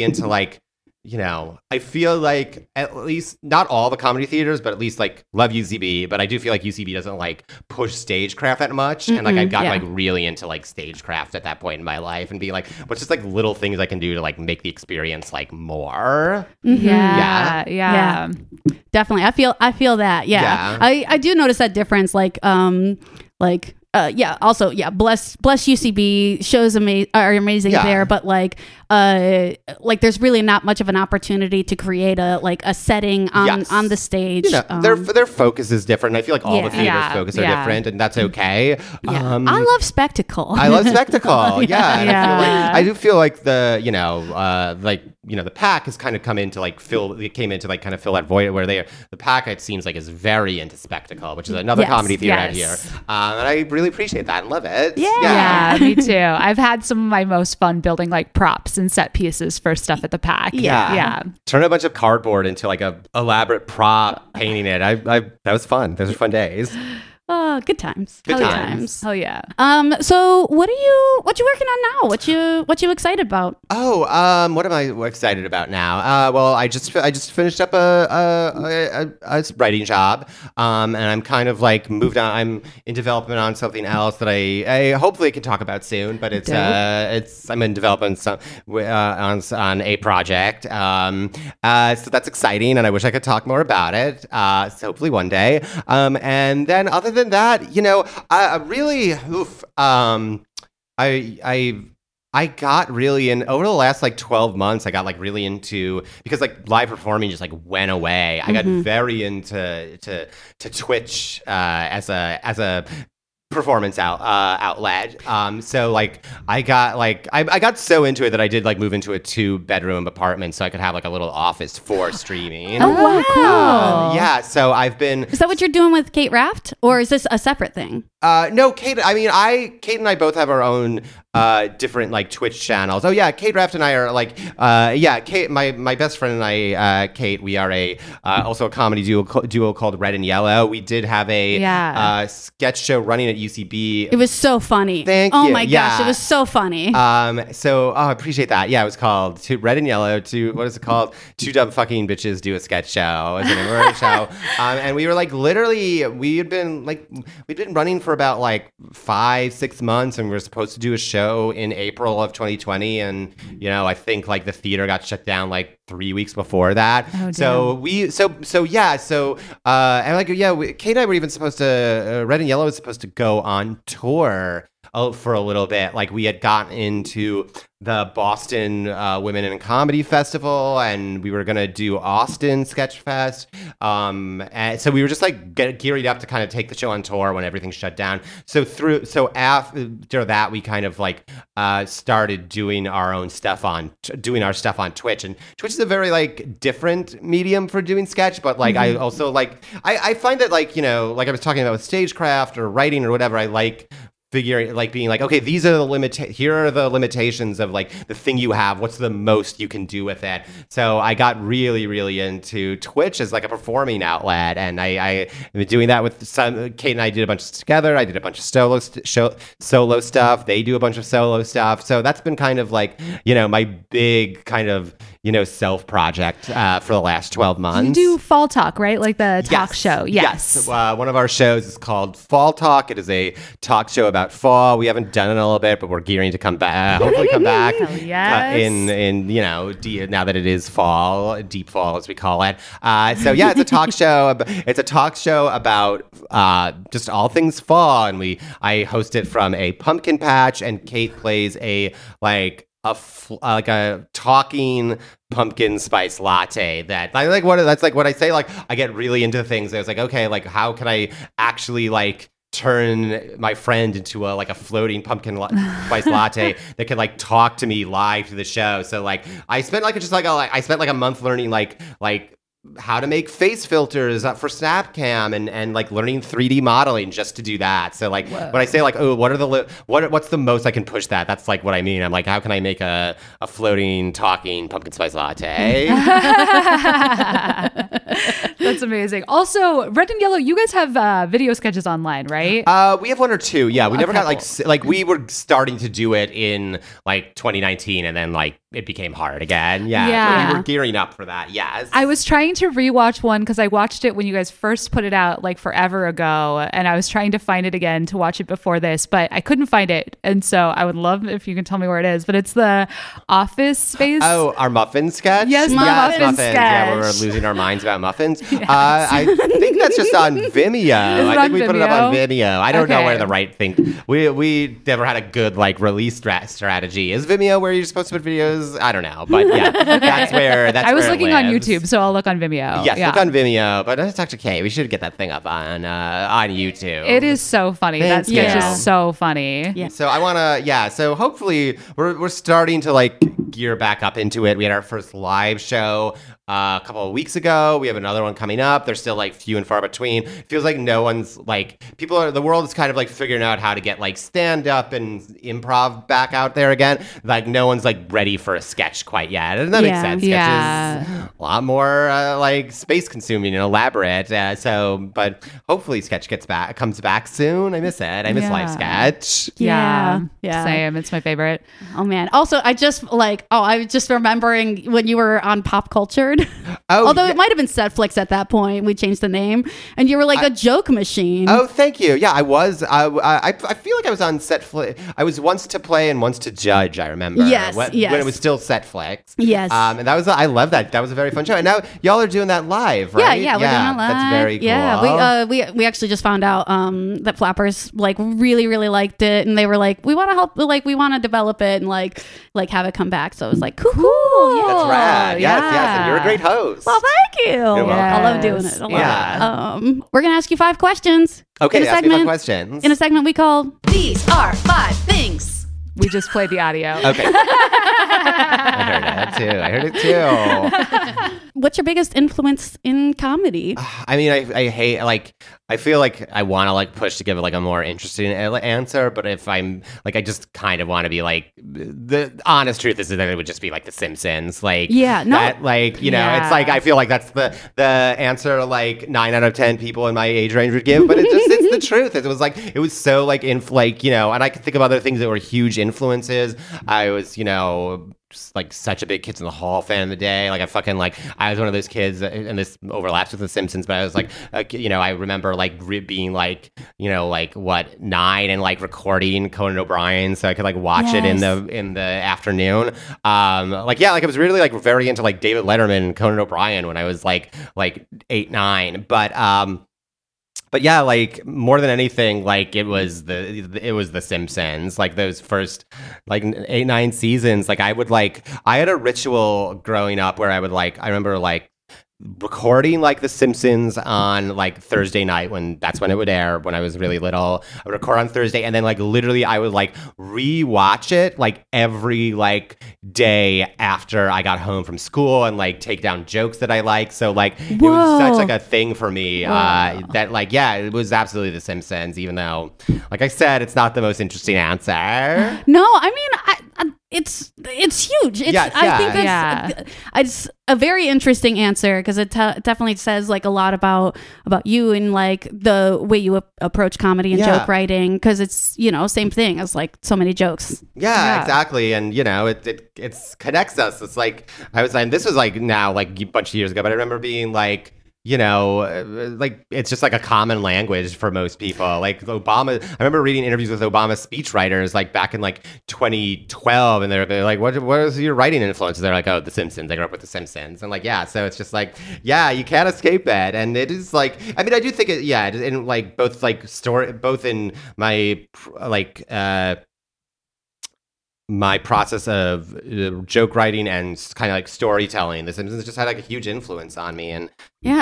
into like, you know, I feel like at least not all the comedy theaters, but at least like love UCB, but I do feel like UCB doesn't like push stagecraft that much. Mm-hmm, and like I've gotten like really into like stagecraft at that point in my life and be like, what's just like little things I can do to like make the experience like more. Mm-hmm. Yeah. Definitely. I feel that. Yeah. I do notice that difference. Bless UCB, shows are amazing there, but like there's really not much of an opportunity to create a setting on the stage. You know, their focus is different. I feel like all the theaters' focus are different, and that's okay. Yeah. I love spectacle. Yeah. I do feel like the the pack has kind of came in to fill that void where the pack, it seems like, is very into spectacle, which is another comedy theater out here. And I really appreciate that and love it. Yeah, me too. I've had some of my most fun building like props and set pieces for stuff at the pack. Yeah. Turn a bunch of cardboard into like a elaborate prop, painting it. That was fun. Those were fun days. Oh, good times. Good times. Hell yeah. So what you working on now? What you excited about? Oh, what am I excited about now? Well, I just finished up a writing job. And I'm kind of like moved on. I'm in development on something else that I hopefully can talk about soon, but it's, I'm in development on a project. So that's exciting, and I wish I could talk more about it. So hopefully one day. And then other than that, you know, I got really in over the last like 12 months. I got like really into, because like live performing just like went away. I got very into to Twitch as a performance outlet. So like I got so into it that I did like move into a 2-bedroom apartment so I could have like a little office for streaming. Oh wow, cool. So I've been. Is that what you're doing with Kate Raft, or is this a separate thing? No, Kate. I mean, Kate and I both have our own different like Twitch channels. Oh yeah, Kate Raft and I are like Kate, my best friend, and I, Kate, we are also a comedy duo called Red and Yellow. We did have a sketch show running at UCB. It was so funny. Thank you. Oh my gosh, it was so funny. So I appreciate that. Yeah, it was called Red and Yellow. What is it called? Two dumb fucking bitches do a sketch show. It's an emerging show. And we were like literally we'd been running for about like 5-6 months, and we were supposed to do a show in April of 2020, and you know I think like the theater got shut down like 3 weeks before that. Oh, Kate and I were even supposed to Red and Yellow was supposed to go on tour for a little bit. Like we had gotten into the Boston Women in Comedy Festival, and we were gonna do Austin Sketch Fest, and so we were just like geared up to kind of take the show on tour when everything shut down. So after that, we kind of like started doing our own stuff on Twitch, and Twitch is a very like different medium for doing sketch. But like I also like I find that like, you know, like I was talking about with stagecraft or writing or whatever, I like figuring, like being like, okay, these are the here are the limitations of like the thing you have, what's the most you can do with it. So I got really, really into Twitch as like a performing outlet, and I've been doing that with Kate, and I did a bunch together. I did a bunch of solo stuff. They do a bunch of solo stuff. So that's been kind of like, you know, my big kind of, you know, self project for the last 12 months. You do Fall Talk, right? Like the talk show. Yes. One of our shows is called Fall Talk. It is a talk show about fall. We haven't done it in a little bit, but we're gearing to come back, hopefully come back in, you know, now that it is fall, deep fall as we call it. So yeah, it's a talk show. It's a talk show about just all things fall. And I host it from a pumpkin patch, and Kate plays a talking pumpkin spice latte. That's like what I say. Like I get really into things. I was like, okay, like how can I actually like turn my friend into a like a floating pumpkin spice latte that can like talk to me live to the show. So like I spent like a month learning like how to make face filters for Snapcam and like learning 3D modeling just to do that. So like Whoa. When I say like, oh, what are the what's the most I can push that? That's like what I mean. I'm like, how can I make a floating talking pumpkin spice latte? That's amazing. Also, Red and Yellow, you guys have video sketches online, right? We have one or two. Yeah, we never got like we were starting to do it in like 2019, and then like it became hard again. Yeah. We were gearing up for that. Yes. I was trying to rewatch one because I watched it when you guys first put it out like forever ago, and I was trying to find it again to watch it before this, but I couldn't find it. And so I would love if you can tell me where it is, but it's the office space. Oh, our muffin sketch? Yes, muffin sketch. Yeah, we were losing our minds about muffins. Yes. I think that's just on Vimeo. I think we put it up on Vimeo. I don't know where the right thing. We never had a good like release strategy. Is Vimeo where you're supposed to put videos? I don't know, but yeah, that's where I was looking on YouTube, so I'll look on Vimeo. Yes, look on Vimeo. But let's talk to Kate. We should get that thing up on YouTube. It is so funny. That sketch is so funny. Yeah. So I want to. Yeah. So hopefully we're starting to like gear back up into it. We had our first live show a couple of weeks ago. We have another one coming up. They're still like few and far between. It feels like no one's like the world is kind of like figuring out how to get like stand up and improv back out there again. Like no one's like ready for a sketch quite yet. And that makes sense. Sketches a lot more like space consuming and elaborate. But hopefully sketch comes back soon. I miss it. I miss live sketch. Yeah. Same. It's my favorite. Oh man. Also, I was just remembering when you were on Pop Cultured. Oh, although it might have been Setflix at that point. We changed the name, and you were like a joke machine. Oh, thank you. Yeah, I was. I feel like I was on Setflix. I was once to play and once to judge. I remember. Yes. When it was still Setflix. Yes. And that was. I love that. That was a very fun show. And now y'all are doing that live, right? Yeah, we're doing that live. That's very cool. Yeah, we actually just found out that Flappers like really really liked it, and they were like, we want to help, like we want to develop it, and like have it come back. So it was like, cool. Yeah. That's rad. Yes. And you're a great host. Well, thank you. You're welcome. I love doing it. We're going to ask you 5 questions. Okay, ask me 5 questions. In a segment we call, These Are 5 Things. We just played the audio. Okay. I heard it too. What's your biggest influence in comedy? I mean, I hate, like, I feel like I want to, like, push to give, like, a more interesting answer, but if I'm, like, I just kind of want to be, like, the honest truth is that it would just be, like, The Simpsons. Like, it's, like, I feel like that's the answer, like, 9 out of 10 people in my age range would give, but it just, it's the truth. It was, like, it was so, like, and I could think of other things that were huge influences. I was, like such a big Kids in the Hall fan of the day. Like I was one of those kids, and this overlaps with The Simpsons, but I was like, I remember like being like, 9 and like recording Conan O'Brien so I could like watch it in the afternoon. I was really like very into like David Letterman and Conan O'Brien when I was like 8, 9, but yeah, like more than anything, like it was The Simpsons, like those first like 8, 9 seasons. Like I had a ritual growing up where I would I remember like recording like The Simpsons on like Thursday night when it would air when I was really little. I would record on Thursday and then like literally I would like rewatch it like every like day after I got home from school and like take down jokes that I like. So like it was such like a thing for me that like it was absolutely The Simpsons, even though like I said it's not the most interesting answer. No, I mean it's huge. I think that's a very interesting answer because it definitely says like a lot about you and like the way you approach comedy and joke writing, because it's same thing as like so many jokes. Exactly, and it connects us. It's like I was saying, this was like now like a bunch of years ago, but I remember being like, like it's just like a common language for most people. Like Obama, I remember reading interviews with Obama speechwriters like back in like 2012, and they're like, "What is your writing influence?" And they're like, "Oh, The Simpsons. I grew up with The Simpsons." And like, so it's just like, you can't escape it. And it is like, I mean, I do think it, in like both like story, both in my like my process of joke writing and kind of like storytelling, The Simpsons just had like a huge influence on me. And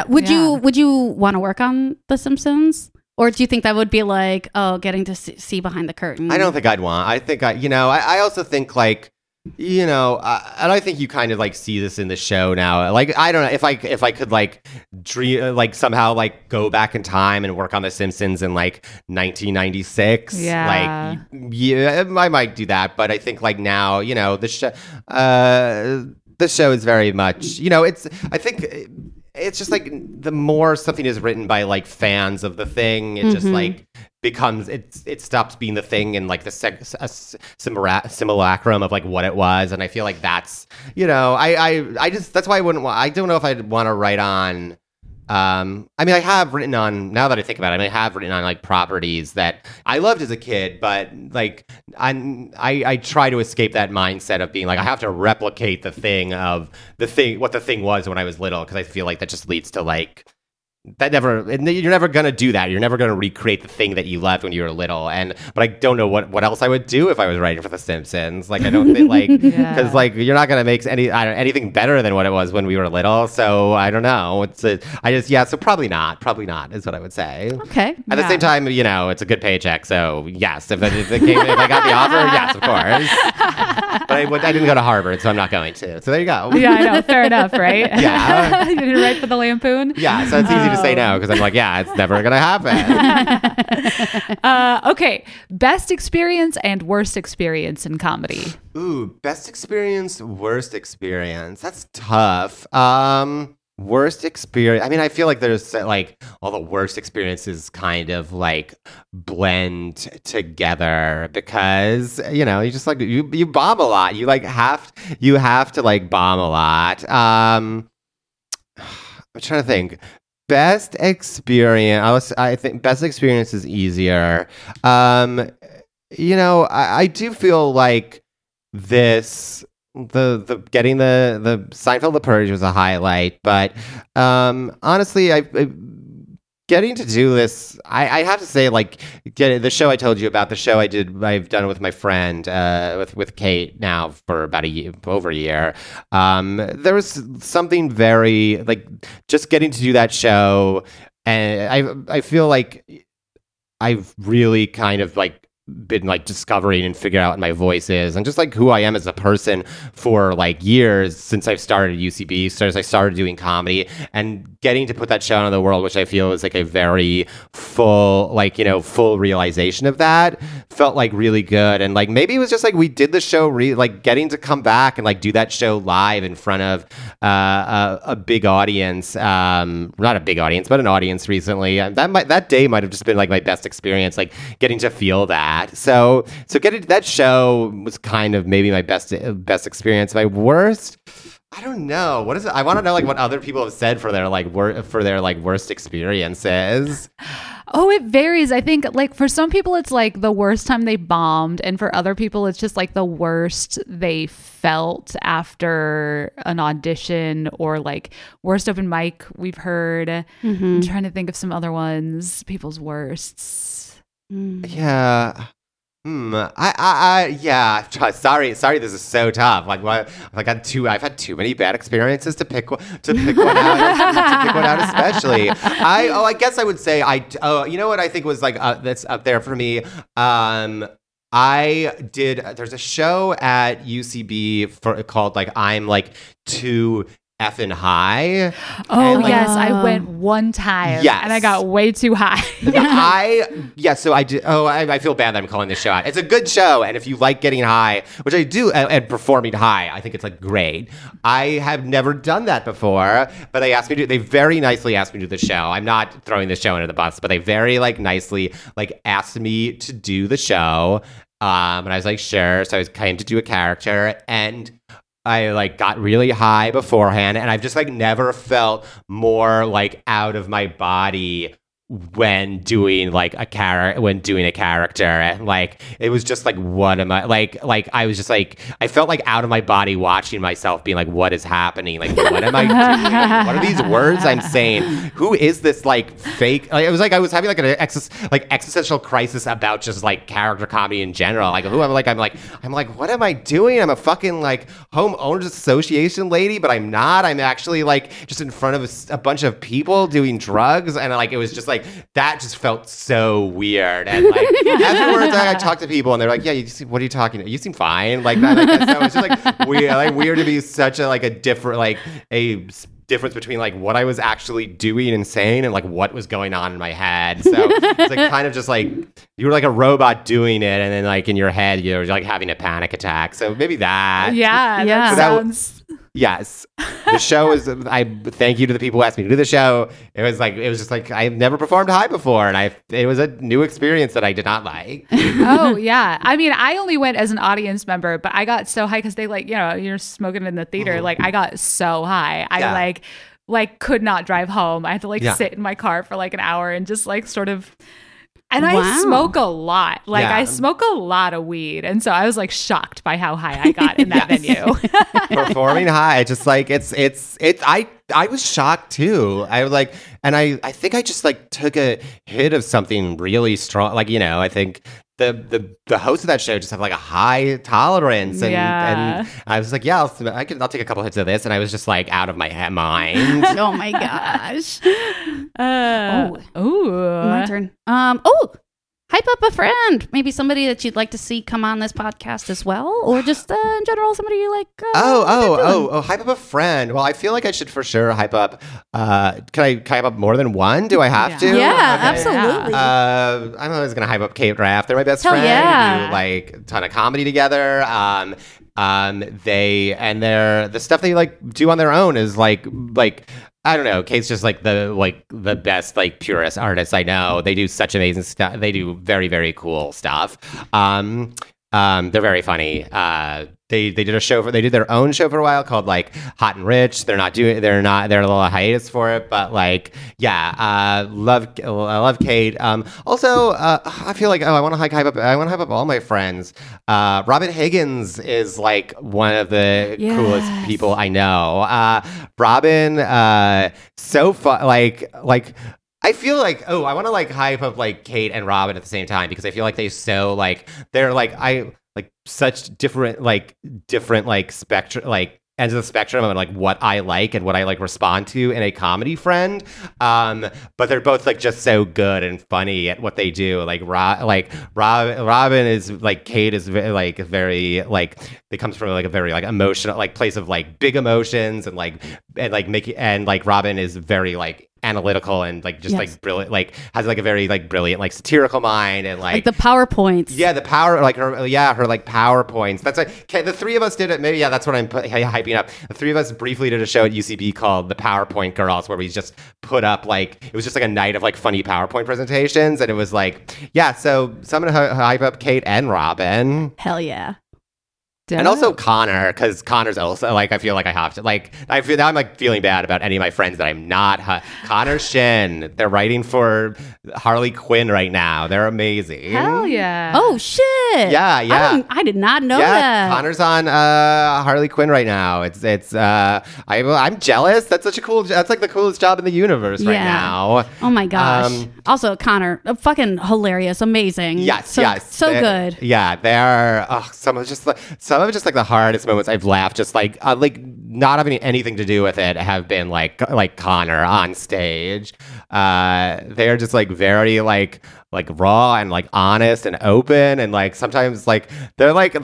would you want to work on The Simpsons, or do you think that would be like getting to see behind the curtain? I don't think I'd want. I think I also think like you know, and I think you kind of like see this in the show now. Like, I don't know if I could like dream, like somehow like go back in time and work on The Simpsons in like 1996. Yeah, like yeah, I might do that. But I think like now, you know, the show is very much, you know, it's just like the more something is written by like fans of the thing, it mm-hmm. just like becomes it stops being the thing and like the simulacrum of like what it was. And I feel like that's, you know, I just, that's why I don't know if I'd want to write on. I mean, I have written on, now that I think about it, I mean, I have written on like properties that I loved as a kid, but like I try to escape that mindset of being like, I have to replicate what the thing was when I was little. 'Cause I feel like that just leads to like, you're never going to do that. You're never going to recreate the thing that you loved when you were little. But I don't know what else I would do if I was writing for The Simpsons. Like, I don't think like, because like, you're not going to make anything better than what it was when we were little. So I don't know. So probably not is what I would say. Okay. At the same time, you know, it's a good paycheck. So yes, if I got the offer, yes, of course. But I didn't go to Harvard, so I'm not going to. So there you go. Yeah, I know. Fair enough, right? Yeah. You didn't write for the Lampoon? Yeah, so it's easy to say no, because I'm like, yeah, it's never gonna happen. Okay, best experience and worst experience in comedy. Ooh, best experience, worst experience. That's tough. Worst experience. I mean, I feel like there's like all the worst experiences kind of like blend together because, you know, you just like you bomb a lot. You like have to like bomb a lot. I'm trying to think. Best experience. I think best experience is easier. You know, I do feel like this. The getting the Seinfeld: The Purge was a highlight, but honestly, I getting to do this. I have to say, like, the show I told you about, the show I've done with my friend, with Kate now for about over a year. There was something very like just getting to do that show, and I feel like I've really kind of like been like discovering and figuring out what my voice is and just like who I am as a person for like years since I've started UCB, since I started doing comedy, and getting to put that show out in the world, which I feel is like a very full, like, you know, full realization of that, felt like really good. And like maybe it was just like we did the show like getting to come back and like do that show live in front of a big audience, not a big audience, but an audience recently. That day might have just been like my best experience, like getting to feel that. So getting to that show was kind of maybe my best experience. My worst, I don't know. What is it? I want to know like what other people have said for their like worst experiences. Oh, it varies. I think like for some people it's like the worst time they bombed, and for other people it's just like the worst they felt after an audition, or like worst open mic we've heard. Mm-hmm. I'm trying to think of some other ones. People's worsts. Mm. Yeah. Yeah. Sorry. This is so tough. Like, what? I've had too many bad experiences to pick one out. Especially. I guess I would say you know what I think was like that's up there for me. There's a show at UCB called like I'm like too effing high. Oh, and, like, yes. I went one time. Yes. And I got way too high. So I did. Oh, I feel bad that I'm calling this show out. It's a good show. And if you like getting high, which I do, and performing high, I think it's like great. I have never done that before, but they very nicely asked me to do the show. I'm not throwing the show under the bus, but they very like nicely like asked me to do the show. And I was like, sure. So I was kind of do a character, and I like got really high beforehand, and I've just like never felt more like out of my body when doing a character. And like it was just like, what am I like I was just like, I felt like out of my body watching myself being like, what is happening, like what am I doing, like, what are these words I'm saying, who is this like fake, like, it was like I was having like an existential crisis about just like character comedy in general, like who am I, like I'm like what am I doing, I'm a fucking like homeowners association lady, but I'm not, I'm actually like just in front of a bunch of people doing drugs, and like it was just like like, that just felt so weird. And like, afterwards, I talked to people and they're like, yeah, you seem, what are you talking about? You seem fine. Like that. Like, that's so, it's just like weird, like weird to be such a, like a different, like a difference between like what I was actually doing and saying and like what was going on in my head. So it's like kind of just like you were like a robot doing it, and then like in your head you're like having a panic attack. So maybe that. Yeah, yeah. So that sounds. Yes, the show is. I thank you to the people who asked me to do the show. It was like I've never performed high before, and it was a new experience that I did not like. Oh yeah, I mean, I only went as an audience member, but I got so high because they like, you know, you're smoking in the theater. Mm-hmm. Like I got so high, I like could not drive home. I had to like sit in my car for like an hour and just like sort of. And I smoke a lot. Like, I smoke a lot of weed. And so I was, like, shocked by how high I got in that venue. Performing high. Just, like, it's I was shocked, too. I was, like, and I think I just, like, took a hit of something really strong. Like, you know, I think the hosts of that show just have, like, a high tolerance. And, and I was, like, yeah, I'll take a couple hits of this. And I was just, like, out of my mind. Oh, my gosh. My turn. Hype up a friend. Maybe somebody that you'd like to see come on this podcast as well, or just in general, somebody you like. Hype up a friend. Well, I feel like I should for sure hype up. Can I hype up more than one? Do I have to? Yeah, okay. Absolutely. I'm always gonna hype up Kate Raft. They're my best friend. Yeah. We do like a ton of comedy together. They and their the stuff they like do on their own is like. I don't know. Kate's just like the best like purist artist I know. They do such amazing stuff. They do very very cool stuff. They're very funny. They did their own show for a while called like Hot and Rich. They're a little hiatus for it, but like I love Kate. Also, I feel like I want to hype up all my friends. Robin Higgins is like one of the coolest people I know. Robin, so fun. Like. I feel like, I want to like hype up like Kate and Robin at the same time because I feel like they're such different like spectrum, like ends of the spectrum and like what I like and what I like respond to in a comedy friend. But they're both like just so good and funny at what they do. Like Robin is like Kate is very like it comes from like a very like emotional like place of like big emotions and Mickey and like Robin is very like analytical and like just like brilliant, like has like a very like brilliant like satirical mind and like the PowerPoints. Yeah, the power like her. Yeah, her like PowerPoints. That's like okay, the three of us did it. Maybe that's what I'm hyping up. The three of us briefly did a show at UCB called The PowerPoint Girls, where we just put up like it was just like a night of like funny PowerPoint presentations, and it was like So I'm gonna hype up Kate and Robin. Hell yeah. Duh. And also Connor, because Connor's also like I feel like I have to like I feel now I'm like feeling bad about any of my friends that I'm not. Connor Shin, they're writing for Harley Quinn right now. They're amazing. Hell yeah! Oh shit! Yeah, yeah. I did not know that. Connor's on Harley Quinn right now. It's I'm jealous. That's such a cool. That's like the coolest job in the universe right now. Oh my gosh! Also Connor, fucking hilarious, amazing. Yes, so good. Yeah, they are. Oh, Some of just like the hardest moments I've laughed, just like not having anything to do with it, have been like Connor on stage. They are just like very like raw and like honest and open, and like sometimes like they're like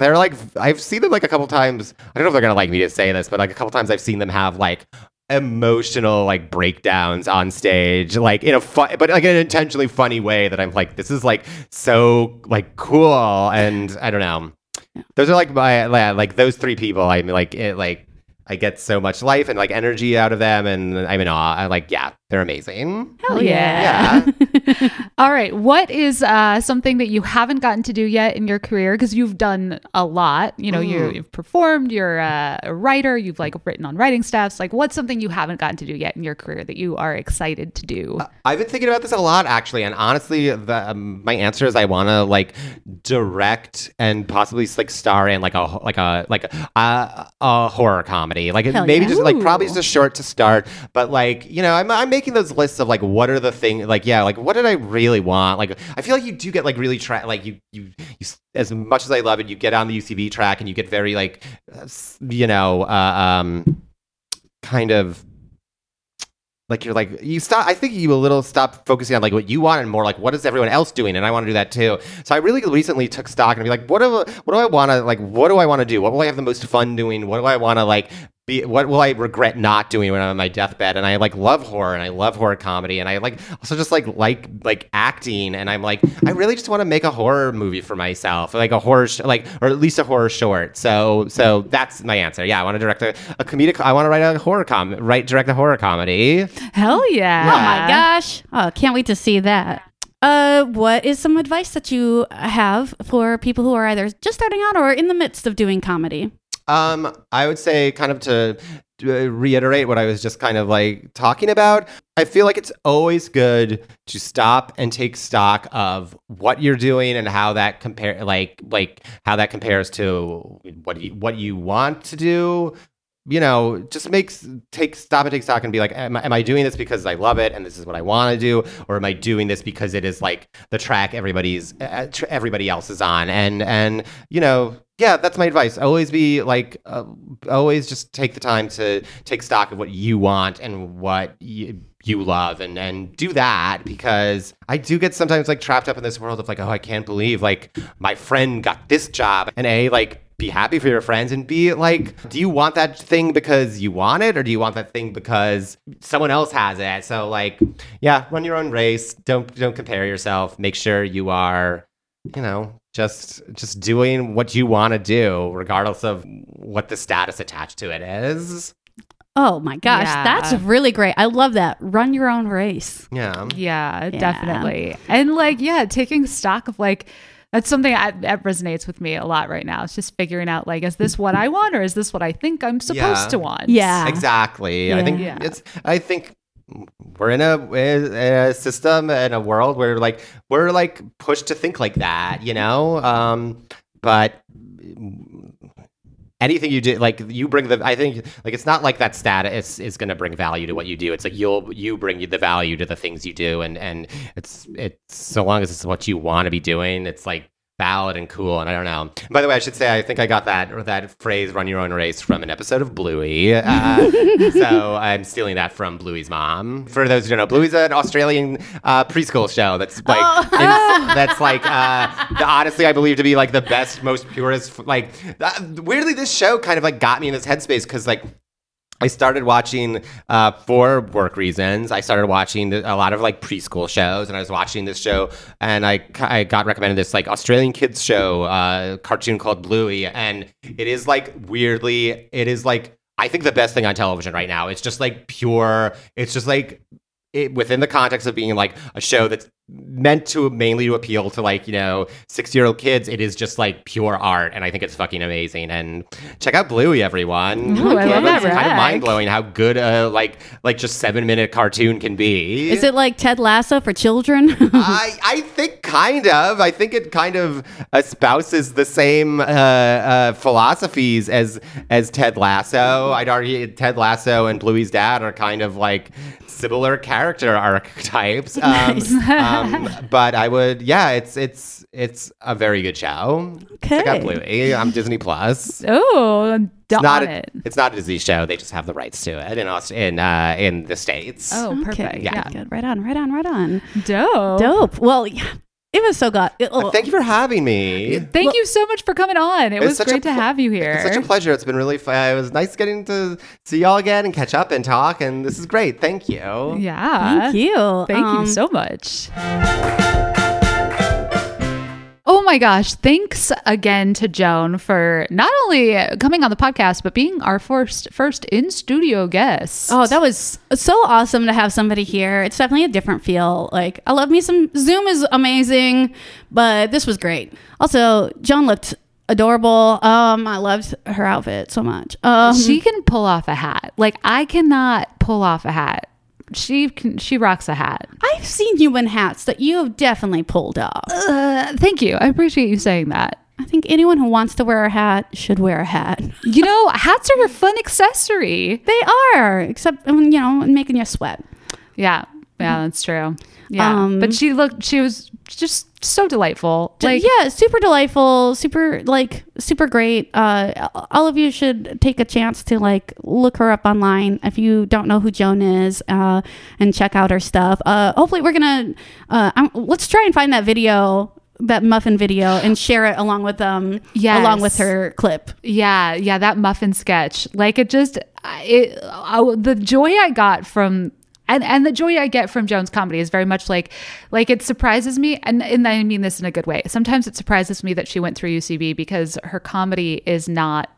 I've seen them like a couple times. I don't know if they're gonna like me to say this, but like a couple times I've seen them have like emotional like breakdowns on stage, like in a fun but like in an intentionally funny way that I'm like this is like so like cool, and I don't know. Those are like my like those three people. I'm like it, like I get so much life and like energy out of them, and I'm in awe. I like they're amazing. Hell yeah. All right, what is something that you haven't gotten to do yet in your career? Because you've done a lot. You know, you've performed. You're a writer. You've like written on writing staffs. Like, what's something you haven't gotten to do yet in your career that you are excited to do? I've been thinking about this a lot, actually, and honestly, my answer is I want to like direct and possibly like star in a horror comedy. Like maybe just like probably just a short to start, but like you know I'm making those lists of like what are the things like like what did I really want? Like I feel like you do get like really you as much as I love it, you get on the UCB track and you get very like kind of Like, you're like, you stop. I think you a little stop focusing on like what you want and more like what is everyone else doing, and I want to do that too. So I really recently took stock and be like, what do I want to like? What do I want to do? What will I have the most fun doing? What do I want to like? What will I regret not doing when I'm on my deathbed? And I like love horror and I love horror comedy and I like also just like acting, and I'm like, I really just want to make a horror movie for myself, like a horror or at least a horror short. So that's my answer. Yeah, I want to direct a comedic. I want to write a horror direct a horror comedy. Hell yeah! Oh my gosh! Oh, can't wait to see that. What is some advice that you have for people who are either just starting out or in the midst of doing comedy? I would say kind of to reiterate what I was just kind of like talking about. I feel like it's always good to stop and take stock of what you're doing and how that compare, like how that compares to what you want to do. You know, just take stock and be like, am I doing this because I love it and this is what I want to do, or am I doing this because it is like the track everybody else is on? And you know, yeah, that's my advice. Always be like, always just take the time to take stock of what you want and what you love, and do that, because I do get sometimes like trapped up in this world of like, oh, I can't believe like my friend got this job, and be happy for your friends, and be like, do you want that thing because you want it, or do you want that thing because someone else has it? So like, yeah, run your own race. Don't compare yourself. Make sure you are, you know, just doing what you want to do, regardless of what the status attached to it is. Oh my gosh, yeah. That's really great. I love that. Run your own race. Yeah, definitely. And like, yeah, taking stock of like, that's something that resonates with me a lot right now. It's just figuring out, like, is this what I want, or is this what I think I'm supposed to want? Yeah, exactly. Yeah. I think we're in a system and a world where like we're like pushed to think like that, you know. But anything you do, like you bring the. I think like it's not like that status is going to bring value to what you do. It's like you bring the value to the things you do, and it's so long as it's what you want to be doing, it's like valid and cool. And I don't know. By the way, I should say I think I got that phrase "run your own race" from an episode of Bluey. So I'm stealing that from Bluey's mom. For those who don't know, Bluey's an Australian preschool show that's like honestly I believe to be like the best, most purest. Like weirdly, this show kind of like got me in this headspace because like. I started watching, for work reasons, I started watching a lot of, like, preschool shows, and I was watching this show, and I got recommended this, like, Australian kids show, cartoon called Bluey, and it is, like, weirdly, it is, like, I think the best thing on television right now. It's just, like, pure, it's just, like, it, within the context of being, like, a show that's meant to mainly to appeal to, like, you know, 6-year-old kids, it is just, like, pure art, and I think it's fucking amazing. And check out Bluey, everyone. Ooh, I love that. It's kind of mind-blowing how good a, like just 7-minute cartoon can be. Is it like Ted Lasso for children? I think kind of. I think it kind of espouses the same philosophies as Ted Lasso. I'd argue Ted Lasso and Bluey's dad are kind of, like, similar character archetypes. Nice. But I would, yeah, it's a very good show. Okay. Check out Bluey on Disney Plus. Oh, it's not a Disney show. They just have the rights to it in the States. Oh, perfect. Okay. Yeah. Good. Right on. Dope. Well, yeah. It was so good. Thank you for having me. Thank you so much for coming on. It was great to have you here. It's such a pleasure. It's been really fun. It was nice getting to see y'all again and catch up and talk. And this is great. Thank you. Yeah. Thank you. Thank you so much. Oh my gosh. Thanks again to Joan for not only coming on the podcast, but being our first in-studio guest. Oh, that was so awesome to have somebody here. It's definitely a different feel. Like, I love me some Zoom is amazing, but this was great. Also, Joan looked adorable. I loved her outfit so much. She can pull off a hat. Like, I cannot pull off a hat. She rocks a hat. I've seen you in hats that you have definitely pulled off. Thank you. I appreciate you saying that. I think anyone who wants to wear a hat should wear a hat. You know, hats are a fun accessory. They are, except, you know, making you sweat. Yeah. Yeah, that's true. Yeah, but she was just so delightful. Like, yeah, super delightful, super great. All of you should take a chance to look her up online if you don't know who Joan is, and check out her stuff. Hopefully, we're gonna let's try and find that video. That muffin video and share it along with along with her clip. Yeah, that muffin sketch. The joy I got from and the joy I get from Joan's comedy is very much like it surprises me, and I mean this in a good way. Sometimes it surprises me that she went through UCB because her comedy is not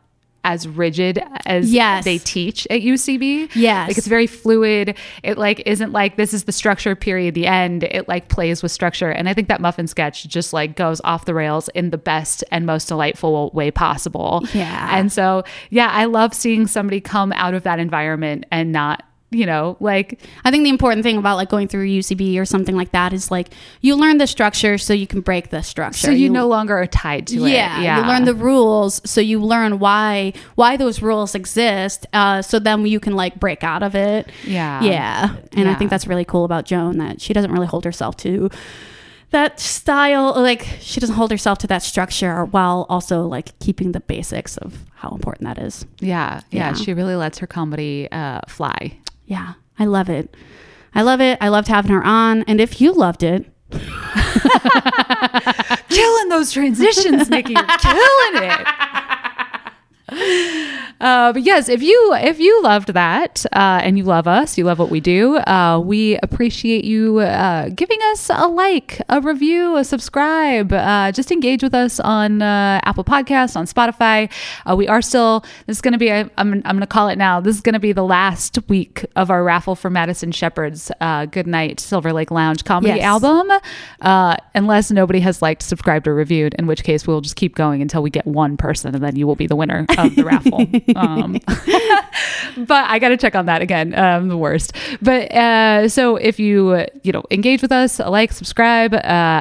as rigid as they teach at UCB. Yes. Like, it's very fluid. It isn't this is the structure, period, the end. It plays with structure. And I think that muffin sketch just goes off the rails in the best and most delightful way possible. Yeah. And so, yeah, I love seeing somebody come out of that environment and not, I think the important thing about going through UCB or something like that is you learn the structure so you can break the structure. So you no longer are tied to it. Yeah. You learn the rules. So you learn why those rules exist. So then you can break out of it. Yeah. Yeah. And I think that's really cool about Joan, that she doesn't really hold herself to that style. She doesn't hold herself to that structure while also keeping the basics of how important that is. Yeah. Yeah. She really lets her comedy fly. Yeah, I love it. I loved having her on. And if you loved it, killing those transitions, Nikki, you're killing it. But yes, if you loved that, and you love us, you love what we do, we appreciate you giving us a like, a review, a subscribe. Just engage with us on Apple Podcasts, on Spotify. We are still. This is going to be. I'm going to call it now. This is going to be the last week of our raffle for Madison Shepherd's Good Night Silver Lake Lounge comedy album, unless nobody has liked, subscribed, or reviewed. In which case, we'll just keep going until we get one person, and then you will be the winner of the raffle. But I gotta check on that again. The worst. But so if you engage with us, like, subscribe.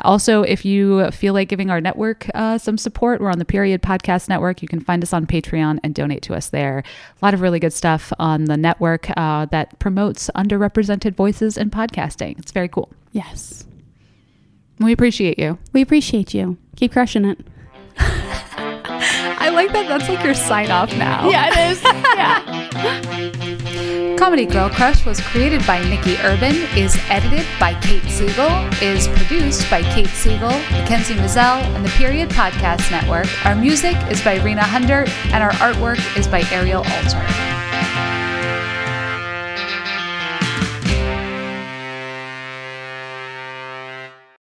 Also, if you feel like giving our network some support, we're on the Period Podcast Network. You can find us on Patreon and donate to us there. A lot of really good stuff on the network that promotes underrepresented voices in podcasting. It's very cool. Yes, we appreciate you. Keep crushing it. I like that. That's your sign off now. Yeah, it is. Yeah. Comedy Girl Crush was created by Nikki Urban, is edited by Kate Siegel, is produced by Kate Siegel, Mackenzie Mazzell, and the Period Podcast Network. Our music is by Rena Hunter, and our artwork is by Ariel Alter.